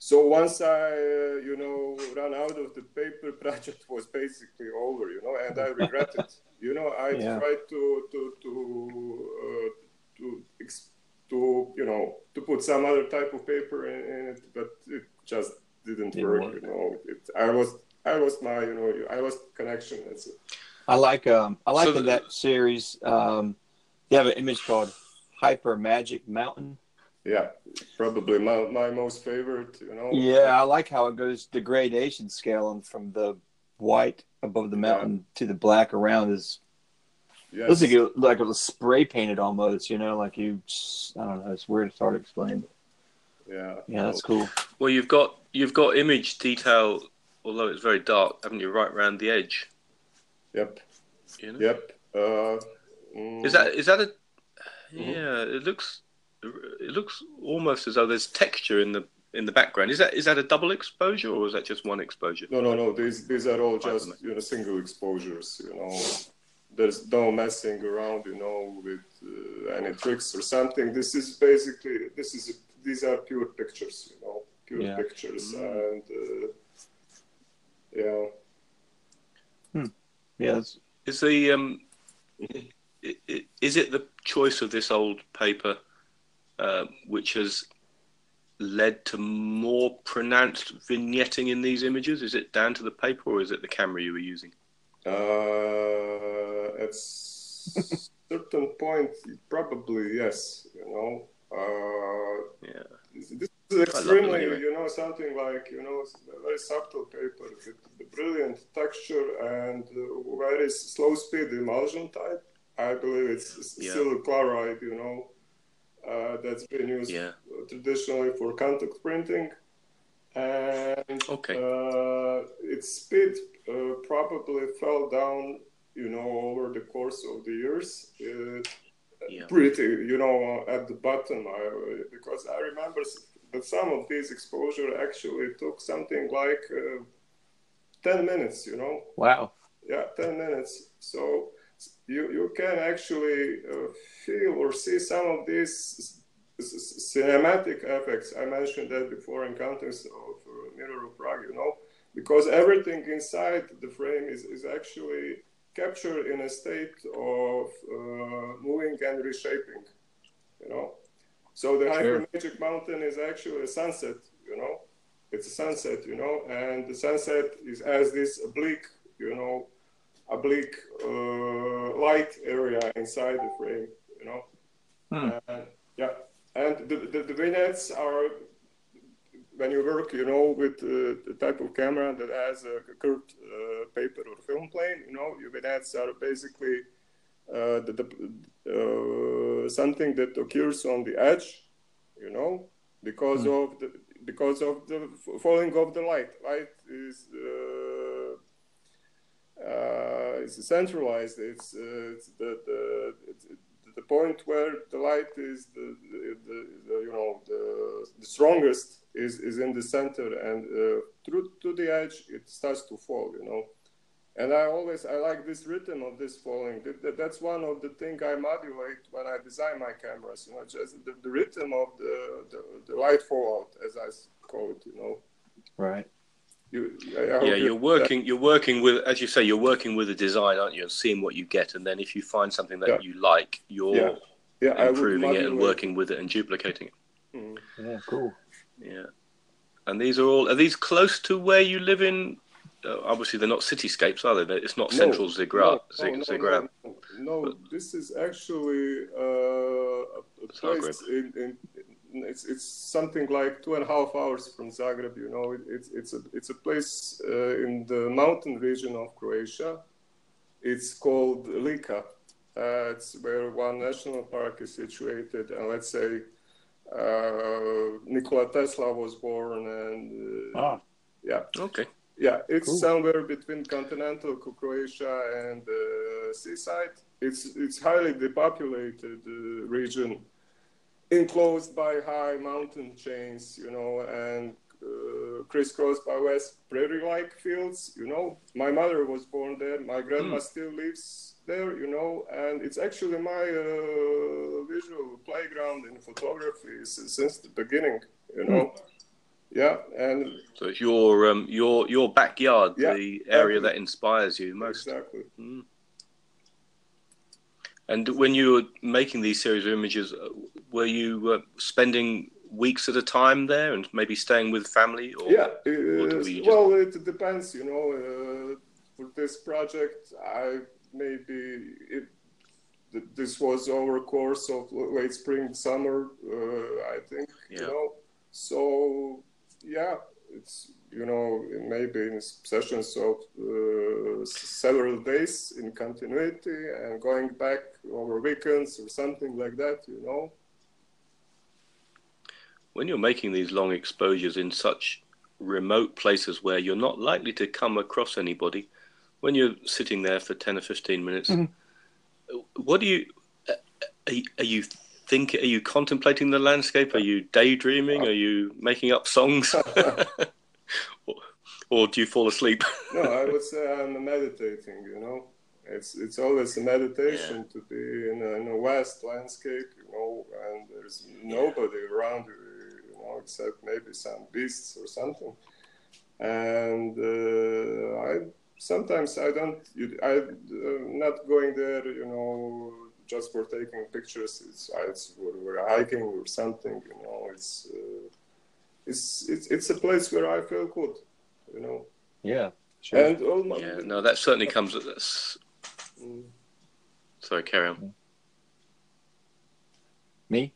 So once I, you know, ran out of the paper, project was basically over, you know, and I regret it. You know, I tried to you know, to put some other type of paper in it, but it just didn't work. You know, I lost my, you know, I lost connection. That's it. I like that series. They have an image called Hyper Magic Mountain. Yeah, probably my most favorite. You know. Yeah, I like how it goes the gradation scale, and from the white above the mountain to the black around is. Yes. Looks like it was spray painted almost. You know, like you. I don't know. It's weird. It's hard to explain. Yeah. Yeah, that's cool. Well, you've got image detail, although it's very dark, haven't you? Right around the edge. Yep. You know? Yep. Is that a? Mm-hmm. Yeah, it looks almost as though there's texture in the background. Is that a double exposure or is that just one exposure? No. These are all just single exposures. You know, there's no messing around. You know, with any tricks or something. These are pure pictures. You know, pictures and yeah. Hmm. Yes. Is the is it the choice of this old paper which has led to more pronounced vignetting in these images? Is it down to the paper or is it the camera you were using? At certain point, probably yes. This is extremely, something like, very subtle paper with brilliant texture and very slow speed emulsion type. I believe it's still chloride, that's been used traditionally for contact printing. And its speed probably fell down, over the course of the years. Pretty, at the bottom, because I remember that some of these exposure actually took something like 10 minutes, Wow. Yeah, 10 minutes. So you can actually feel or see some of these cinematic effects. I mentioned that before in context of Mirror of Prague, because everything inside the frame is actually captured in a state of moving and reshaping, So the Hyper Magic Mountain is actually a sunset, It's a sunset, and the sunset is as this oblique, oblique light area inside the frame, And the vignettes are, when you work, with the type of camera that has a curved paper or film plane, your vignettes are basically something that occurs on the edge, because of the falling of the light. Light is centralized. It's the point where the light is the strongest is in the center, and through to the edge it starts to fall, And I like this rhythm of this falling. That's one of the things I modulate when I design my cameras, just the rhythm of the light fallout, as I call it, Right. You're working with, as you say, you're working with a design, aren't you? And seeing what you get, and then if you find something that you like, you're improving it and working with it and duplicating it. Mm-hmm. Yeah, cool. Yeah, and these are these close to where you live in? Obviously, they're not cityscapes, are they? It's not central Zagreb. No, this is actually a place It's something like 2.5 hours from Zagreb. It's a place in the mountain region of Croatia. It's called Lika. It's where one national park is situated, and let's say Nikola Tesla was born. And it's somewhere between continental Croatia and seaside. It's highly depopulated region. Enclosed by high mountain chains, and crisscrossed by West prairie-like fields, My mother was born there. My grandma still lives there, And it's actually my visual playground in photography since the beginning, Yeah, and so it's your backyard, the area that inspires you most. Exactly. Mm. And when you were making these series of images, were you spending weeks at a time there and maybe staying with family? Or did you just... Well, it depends, for this project. This was over course of late spring, summer, I think, yeah. You know. So, yeah, it's, you know, maybe in sessions of several days in continuity and going back over weekends or something like that, you know. When you're making these long exposures in such remote places where you're not likely to come across anybody, when you're sitting there for 10 or 15 minutes, mm-hmm. What do you are you contemplating the landscape? Are you daydreaming? Are you making up songs? or do you fall asleep? No, I would say I'm meditating, you know. It's always a meditation to be in a vast landscape, you know, and there's nobody around you, you know, except maybe some beasts or something. And sometimes I'm not going there, you know, just for taking pictures. It's we're hiking or something, you know. It's a place where I feel good, you know. Yeah, sure. And no, that certainly comes with this. Sorry, carry on. Me?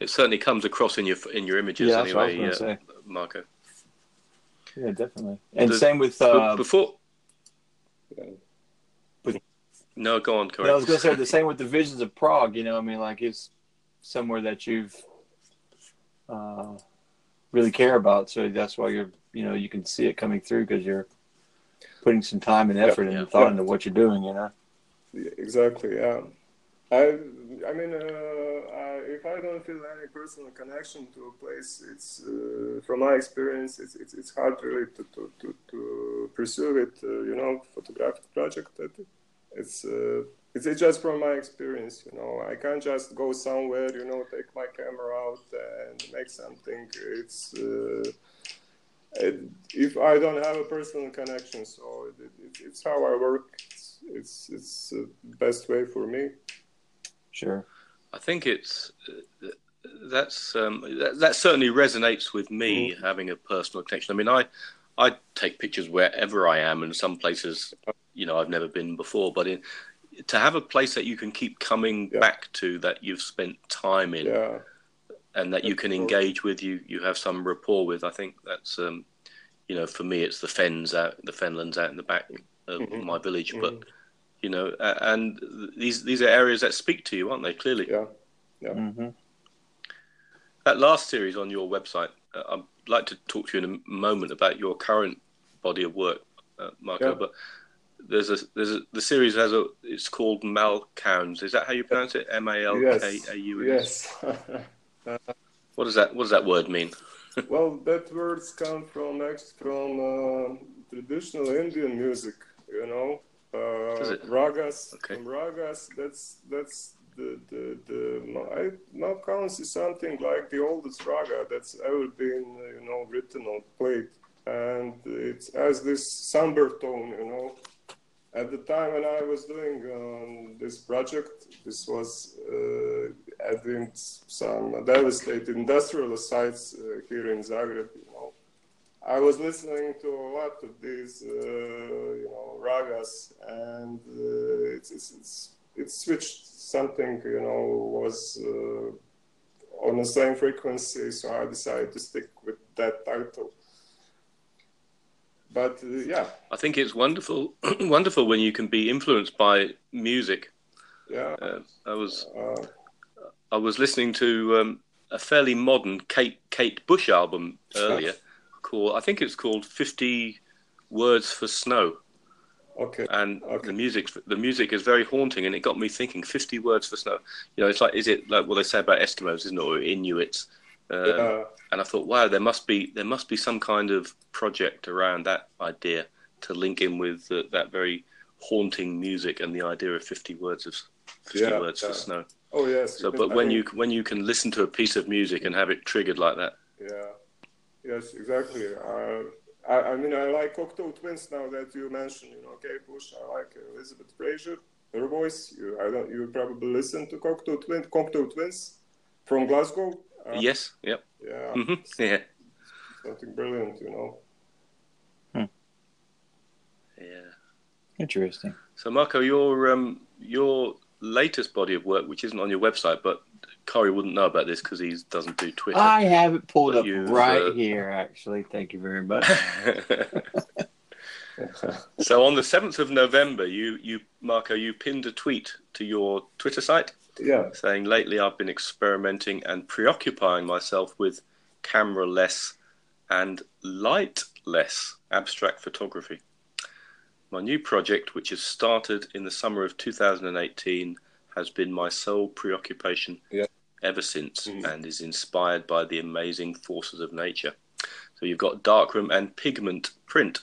It certainly comes across in your images, anyway. Yeah, that's what I was going to say. Marko. Yeah, definitely. And same with before. No, go on, correct. I was going to say the same with the visions of Prague, you know, I mean, like it's somewhere that you've really care about. So that's why you're, you know, you can see it coming through because you're putting some time and effort and thought into what you're doing, you know? Yeah, exactly, yeah. I mean, if I don't feel any personal connection to a place, it's from my experience, it's hard really to pursue it. You know, photographic project. It's just from my experience. You know, I can't just go somewhere. You know, take my camera out and make something. If I don't have a personal connection, so it's how I work. It's the best way for me. Sure, I think that certainly resonates with me having a personal connection. I mean, I take pictures wherever I am, and some places, you know, I've never been before. But to have a place that you can keep coming back to, that you've spent time in, and that you can engage with, you have some rapport with. I think that's, you know, for me, it's the fenlands out in the back of my village, but. You know, and these are areas that speak to you, aren't they? Clearly, yeah. Mm-hmm. That last series on your website, I'd like to talk to you in a moment about your current body of work, Marko. Yeah. But the series it's called Malkauns. Is that how you pronounce it? Malkauns. Yes. What does that word mean? Well, that words come from traditional Indian music. You know. Ragas, okay. Ragas. That's the Malkauns is something like the oldest raga that's ever been, you know, written or played, and it has this somber tone, you know. At the time when I was doing this project, this was adding some devastated industrial sites here in Zagreb, you know. I was listening to a lot of these, you know, ragas, and it switched something, you know, was on the same frequency, so I decided to stick with that title. But, I think it's wonderful when you can be influenced by music. Yeah. I was listening to a fairly modern Kate Bush album earlier. I think it's called 50 Words for Snow. Okay. And the music is very haunting, and it got me thinking. 50 Words for Snow. You know, it's like, is it like what they say about Eskimos, isn't it, or Inuits? And I thought, wow, there must be some kind of project around that idea to link in with that very haunting music and the idea of 50 words for snow. Oh yes. So, but when you can listen to a piece of music and have it triggered like that. Yeah. Yes, exactly. I mean, I like Cocteau Twins now that you mentioned. You know, Kate Bush. I like Elizabeth Fraser, her voice. You probably listen to Cocteau Twins from Glasgow. Yes. Yep. Yeah. Mm-hmm. Yeah. Something brilliant, you know. Hmm. Yeah. Interesting. So, Marko, your latest body of work, which isn't on your website, but Corey wouldn't know about this because he doesn't do Twitter. I have it pulled up right here, actually. Thank you very much. So on the 7th of November, Marko, you pinned a tweet to your Twitter site, saying, "Lately I've been experimenting and preoccupying myself with camera-less and light-less abstract photography. My new project, which has started in the summer of 2018, has been my sole preoccupation ever since, and is inspired by the amazing forces of nature." So you've got darkroom and pigment print,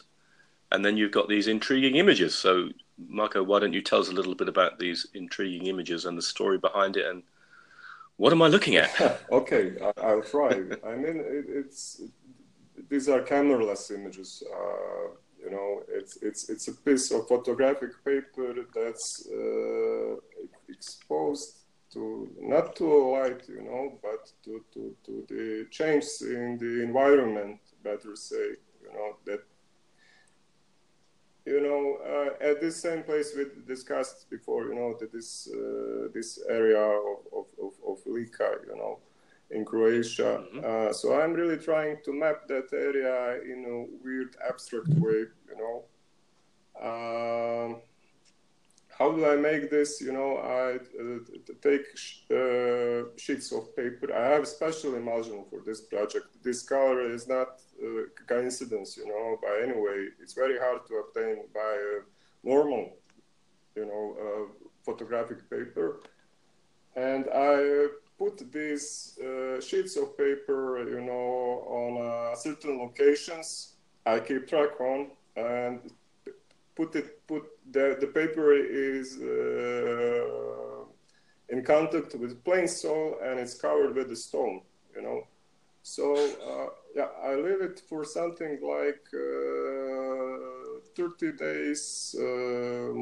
and then you've got these intriguing images. So, Marko, why don't you tell us a little bit about these intriguing images and the story behind it, and what am I looking at? Okay, I'll try. I mean, these are camera-less images. You know, it's a piece of photographic paper that's exposed to, not to light, you know, but to the changes in the environment, better say, you know, that, you know, at this same place we discussed before, you know, that this area of Lika, you know, in Croatia. So I'm really trying to map that area in a weird abstract way, you know. How do I make this? You know, I take sheets of paper. I have special emulsion for this project. This color is not coincidence, you know, by any way. It's very hard to obtain by normal, you know, photographic paper. And I put these sheets of paper, you know, on certain locations I keep track on, and the paper is in contact with plain soil, and it's covered with the stone, you know. So, I leave it for something like 30 days,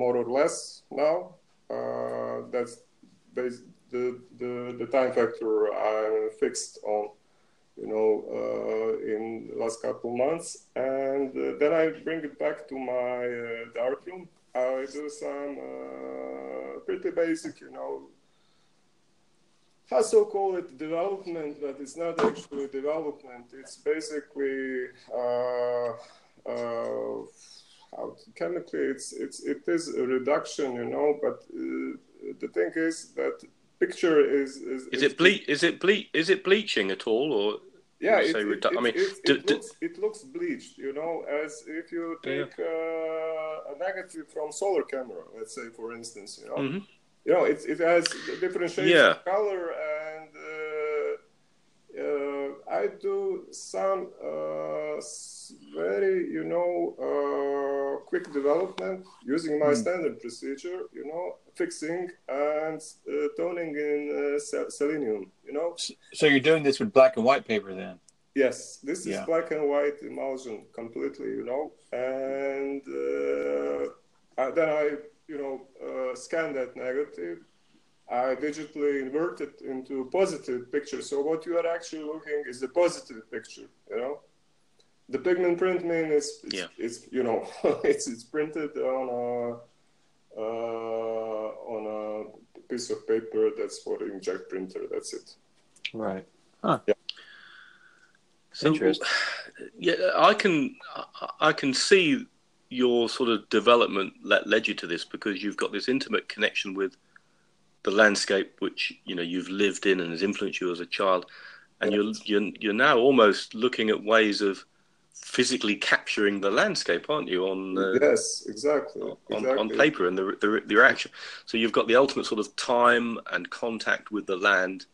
more or less now. That's the time factor I'm fixed on, you know, in the last couple months. And then I bring it back to my darkroom. I do some pretty basic, you know, I so call it development, but it's not actually development. It's basically, chemically, it is a reduction, you know, but the thing is that picture is it bleaching at all, or it looks bleached, you know, as if you take a negative from solar camera, let's say, for instance, you know, you know, it has different shades of color, and I do some very, you know, quick development using my standard procedure, you know, fixing and toning in selenium, you know. So you're doing this with black and white paper then? Yes, this is black and white emulsion completely, you know, and then I, you know, scan that negative. I digitally invert it into positive picture. So what you are actually looking is a positive picture, you know. The pigment print means it's you know, it's printed on a piece of paper that's for the inkjet printer. That's it. Right. Huh. Yeah. So I can see your sort of development that led you to this, because you've got this intimate connection with the landscape, which, you know, you've lived in and has influenced you as a child, and you're now almost looking at ways of physically capturing the landscape, aren't you? On yes, exactly. On paper and the reaction. So you've got the ultimate sort of time and contact with the land.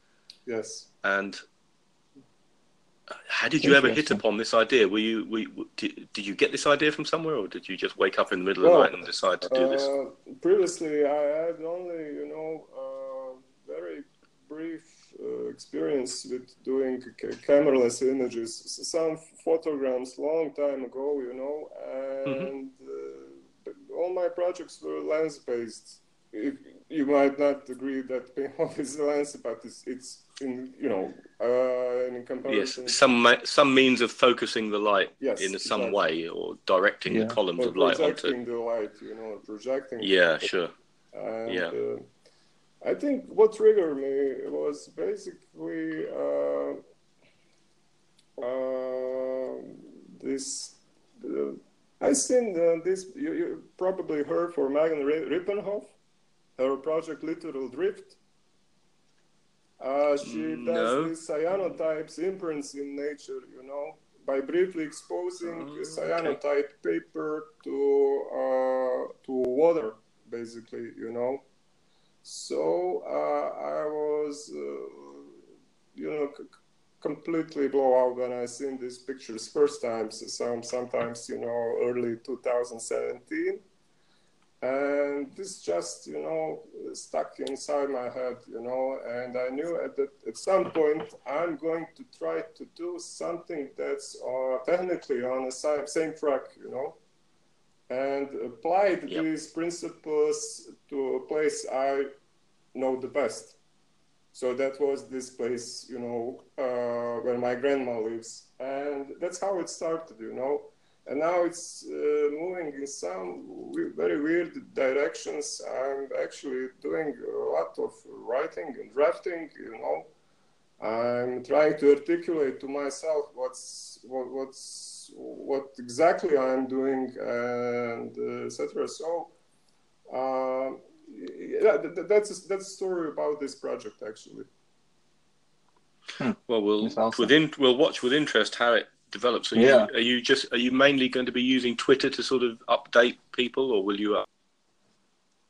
Yes. And how did you ever hit upon this idea? Did you get this idea from somewhere, or did you just wake up in the middle of the night and decide to do this? Previously, I had only, you know, very brief experience with doing cameraless images. Some photograms long time ago, you know, and all my projects were lens-based, you might not agree that Pinhole is the answer, but it's in, you know, in comparison. Yes, some means of focusing the light in some way, or directing the columns of light onto. Projecting the light, you know, projecting. Yeah, sure. And, I think what triggered me was basically this. I've seen this. You probably heard for Megan Rippenhoff, her project Literal Drift. She does these cyanotypes, imprints in nature, you know, by briefly exposing cyanotype paper to water, basically, you know. So I was, you know, completely blown out when I seen these pictures first time. So sometimes, you know, early 2017. And this just, you know, stuck inside my head, you know, and I knew at some point I'm going to try to do something that's technically on the same track, you know, and applied these principles to a place I know the best. So that was this place, you know, where my grandma lives. And that's how it started, you know. And now it's moving in some very weird directions. I'm actually doing a lot of writing and drafting, you know. I'm trying to articulate to myself what exactly I'm doing, and et cetera. So that's a story about this project, actually. Well, we'll watch with interest how it develops. Are you mainly going to be using Twitter to sort of update people, or will you at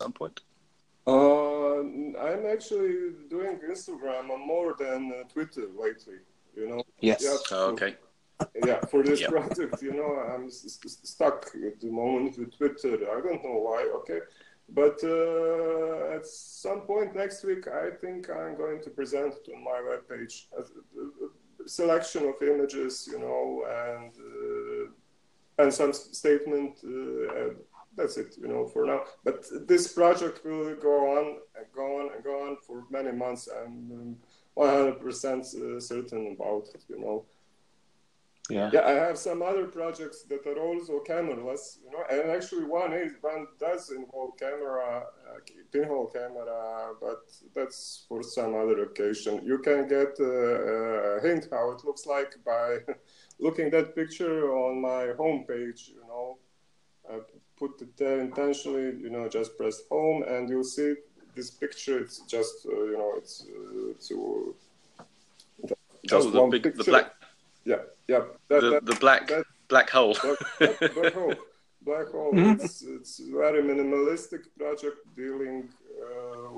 some point? I'm actually doing Instagram more than Twitter lately, you know. Yes. For this project, you know, I'm stuck at the moment with Twitter. I don't know why. Okay, but at some point next week, I think I'm going to present it on my webpage. Selection of images, you know, and some statement. That's it, you know, for now. But this project will go on and go on and go on for many months. I'm 100% certain about it, you know. Yeah, I have some other projects that are also cameraless, you know, and actually one does involve camera, pinhole camera, but that's for some other occasion. You can get a hint how it looks like by looking at that picture on my homepage, you know. I put it there intentionally, you know, just press home and you'll see this picture. It's just, you know, it's the black. Yeah. The black hole. Black hole. It's a very minimalistic project dealing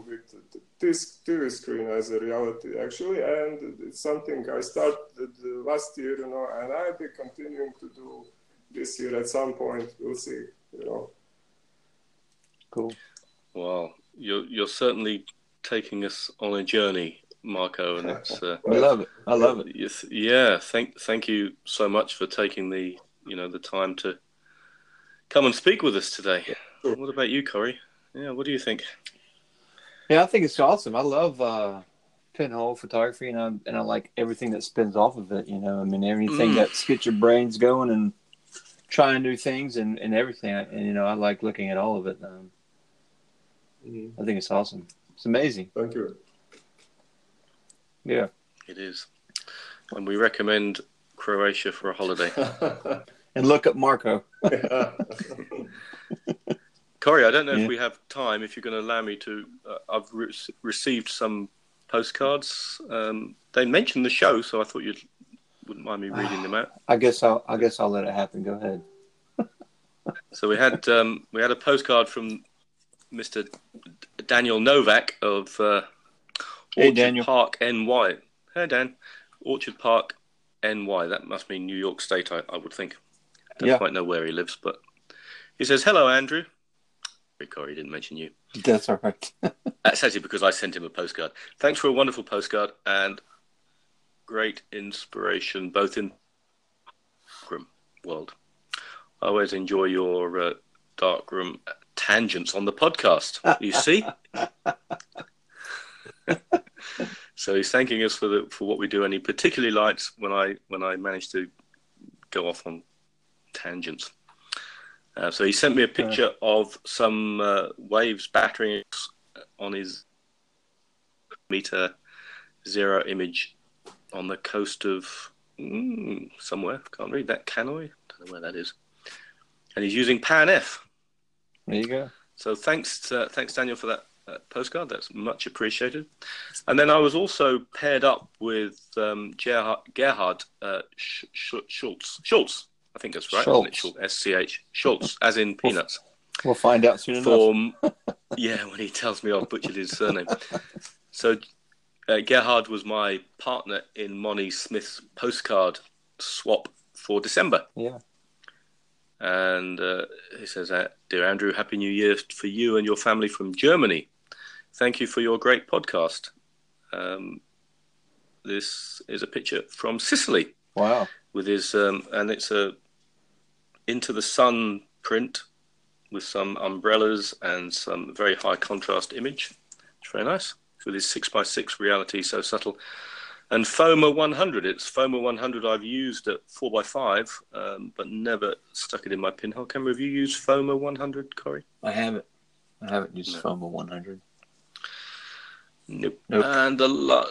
with this TV screen as a reality, actually. And it's something I started last year, you know, and I'll be continuing to do this year at some point. We'll see, you know. Cool. Well, you're certainly taking us on a journey, Marko, and it's I love it. Yeah, thank you so much for taking the the time to come and speak with us today. Sure. What about you, Corey? Yeah, what do you think? Yeah, I think it's awesome. I love pinhole photography, and I like everything that spins off of it. You know, I mean, everything that gets your brains going and trying new things and everything. And you know, I like looking at all of it. I think it's awesome. It's amazing. Thank you. Yeah, it is, and we recommend Croatia for a holiday. And look at Marko. Corey, I don't know if we have time. If you're going to allow me to, I've received some postcards. They mentioned the show, so I thought you wouldn't mind me reading them out. I guess I'll let it happen. Go ahead. So we had a postcard from Mr. Daniel Novak of. Orchard Park, NY. Hey, Dan. Orchard Park, NY. That must mean New York State, I would think. Don't quite know where he lives, but he says, hello, Andrew. Corey didn't mention you. That's all right. That's actually because I sent him a postcard. Thanks for a wonderful postcard and great inspiration, both in the darkroom world. I always enjoy your darkroom tangents on the podcast, you see. So he's thanking us for what we do, and he particularly likes when I manage to go off on tangents. So he sent me a picture of some waves battering on his meter zero image on the coast of somewhere. Can't read that, can I? Don't know where that is. And he's using Pan F. There you go. So thanks Daniel for that postcard. That's much appreciated. And then I was also paired up with Gerhard Schultz. Schultz, I think that's right. SCH Schultz, as in peanuts. We'll find out soon enough. Yeah, when he tells me I've butchered his surname. So Gerhard was my partner in Monty Smith's postcard swap for December. Yeah. And he says, "Dear Andrew, Happy New Year for you and your family from Germany. Thank you for your great podcast." This is a picture from Sicily. Wow. With his, and it's a into the sun print with some umbrellas and some very high contrast image. It's very nice. With his 6x6 reality, so subtle. And FOMA 100, it's FOMA 100 I've used at 4x5, but never stuck it in my pinhole camera. Have you used FOMA 100, Corey? I haven't used FOMA 100. Nope. And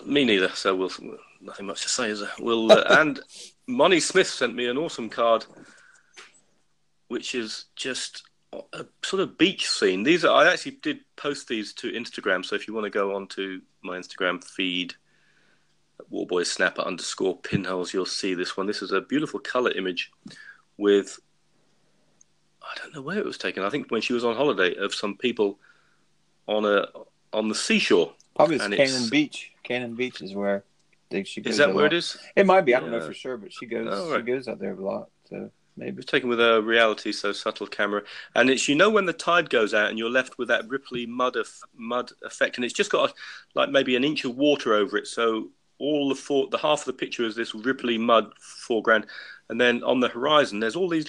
me neither, so we'll nothing much to say. Is there? We'll, and Monty Smith sent me an awesome card, which is just a sort of beach scene. I actually did post these to Instagram, so if you want to go onto my Instagram feed, warboysnapper_pinholes, you'll see this one. This is a beautiful colour image with, I don't know where it was taken, I think when she was on holiday, of some people on the seashore. Probably it's Cannon Beach. Cannon Beach is where she goes. Is that where it is? It might be. I don't know for sure, but she goes out there a lot. So maybe. It was taken with a reality so subtle camera. And it's, you know, when the tide goes out and you're left with that ripply mud effect, and it's just got like maybe an inch of water over it, so all the half of the picture is this ripply mud foreground, and then on the horizon there's all these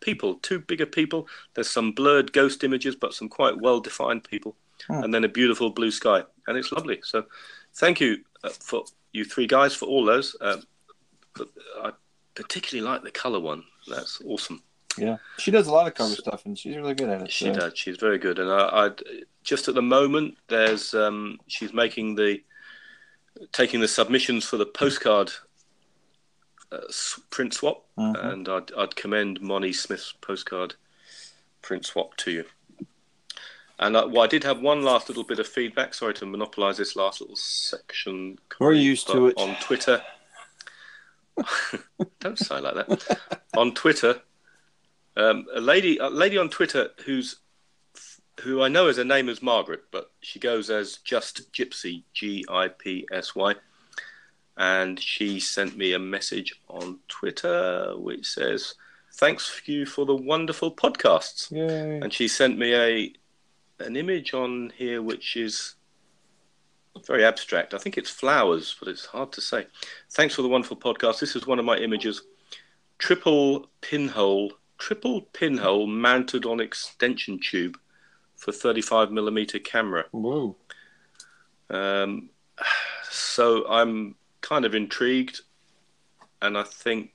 people, two bigger people. There's some blurred ghost images, but some quite well-defined people, and then a beautiful blue sky, and it's lovely. So, thank you for you three guys for all those. But I particularly like the colour one. That's awesome. Yeah, she does a lot of colour stuff, and she's really good at it. She does. She's very good, and I just at the moment there's she's making taking the submissions for the postcard print swap, and I'd commend Monty Smith's postcard print swap to you. And I did have one last little bit of feedback. Sorry to monopolise this last little section. We're used to it. On Twitter. Don't say like that. On Twitter, a lady on Twitter who I know as her name is Margaret, but she goes as Just Gypsy, Gipsy, and she sent me a message on Twitter which says, "Thanks you for the wonderful podcasts." Yay. And she sent me an image on here which is very abstract. I think it's flowers, but it's hard to say. "Thanks for the wonderful podcast. This is one of my images. Triple pinhole mounted on extension tube for 35mm camera." Whoa. So I'm kind of intrigued, and I think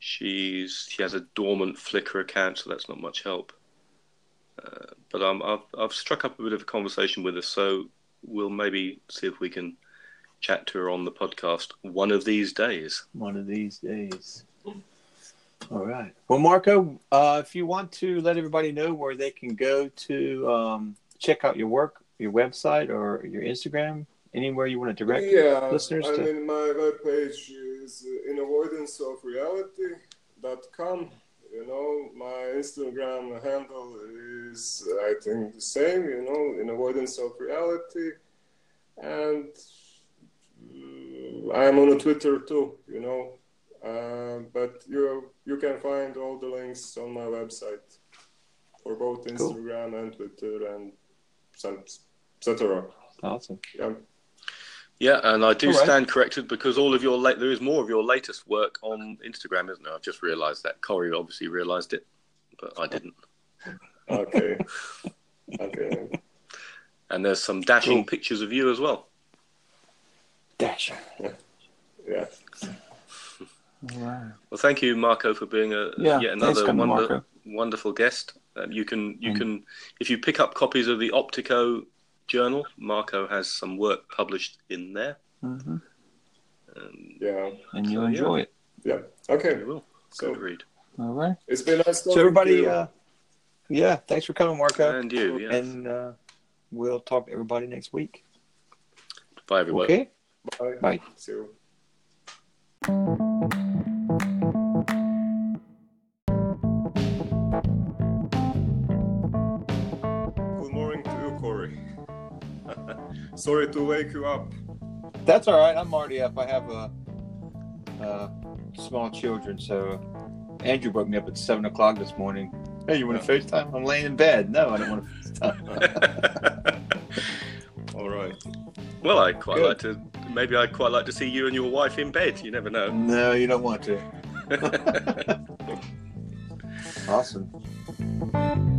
she has a dormant Flickr account, so that's not much help. But I've struck up a bit of a conversation with her, so we'll maybe see if we can chat to her on the podcast one of these days. One of these days. All right. Well, Marko, if you want to let everybody know where they can go to check out your work, your website, or your Instagram, anywhere you want to direct listeners to. Yeah, I mean, my webpage is inavoidanceofreality.com. You know, my Instagram handle is, I think, the same, you know, inavoidanceofreality. And I'm on Twitter, too, you know. But you can find all the links on my website for both Instagram and Twitter and etc. Awesome. Yeah, and I do stand corrected because there is more of your latest work on Instagram, isn't there? I've just realised that. Corey obviously realised it, but I didn't. Okay. Okay. And there's some dashing pictures of you as well. Dashing. Yeah. Yeah. Wow. Well, thank you, Marko, for being a yet another wonderful guest. You can, if you pick up copies of the Optico journal, Marko has some work published in there. Mm-hmm. And you'll enjoy it. Yeah. Okay. You will. So, good read. All right. It's been nice talking to everybody. Thanks for coming, Marko. And you. Yeah. And we'll talk to everybody next week. Bye, everyone. Okay. Bye. Bye. See you. Good morning to you, Corey. Sorry to wake you up. That's all right. I'm already up. I have small children, so Andrew woke me up at 7 o'clock this morning. Hey, you want to FaceTime? I'm laying in bed. No, I don't want to FaceTime. All right. Well, Maybe I'd quite like to see you and your wife in bed. You never know. No, you don't want to. Awesome.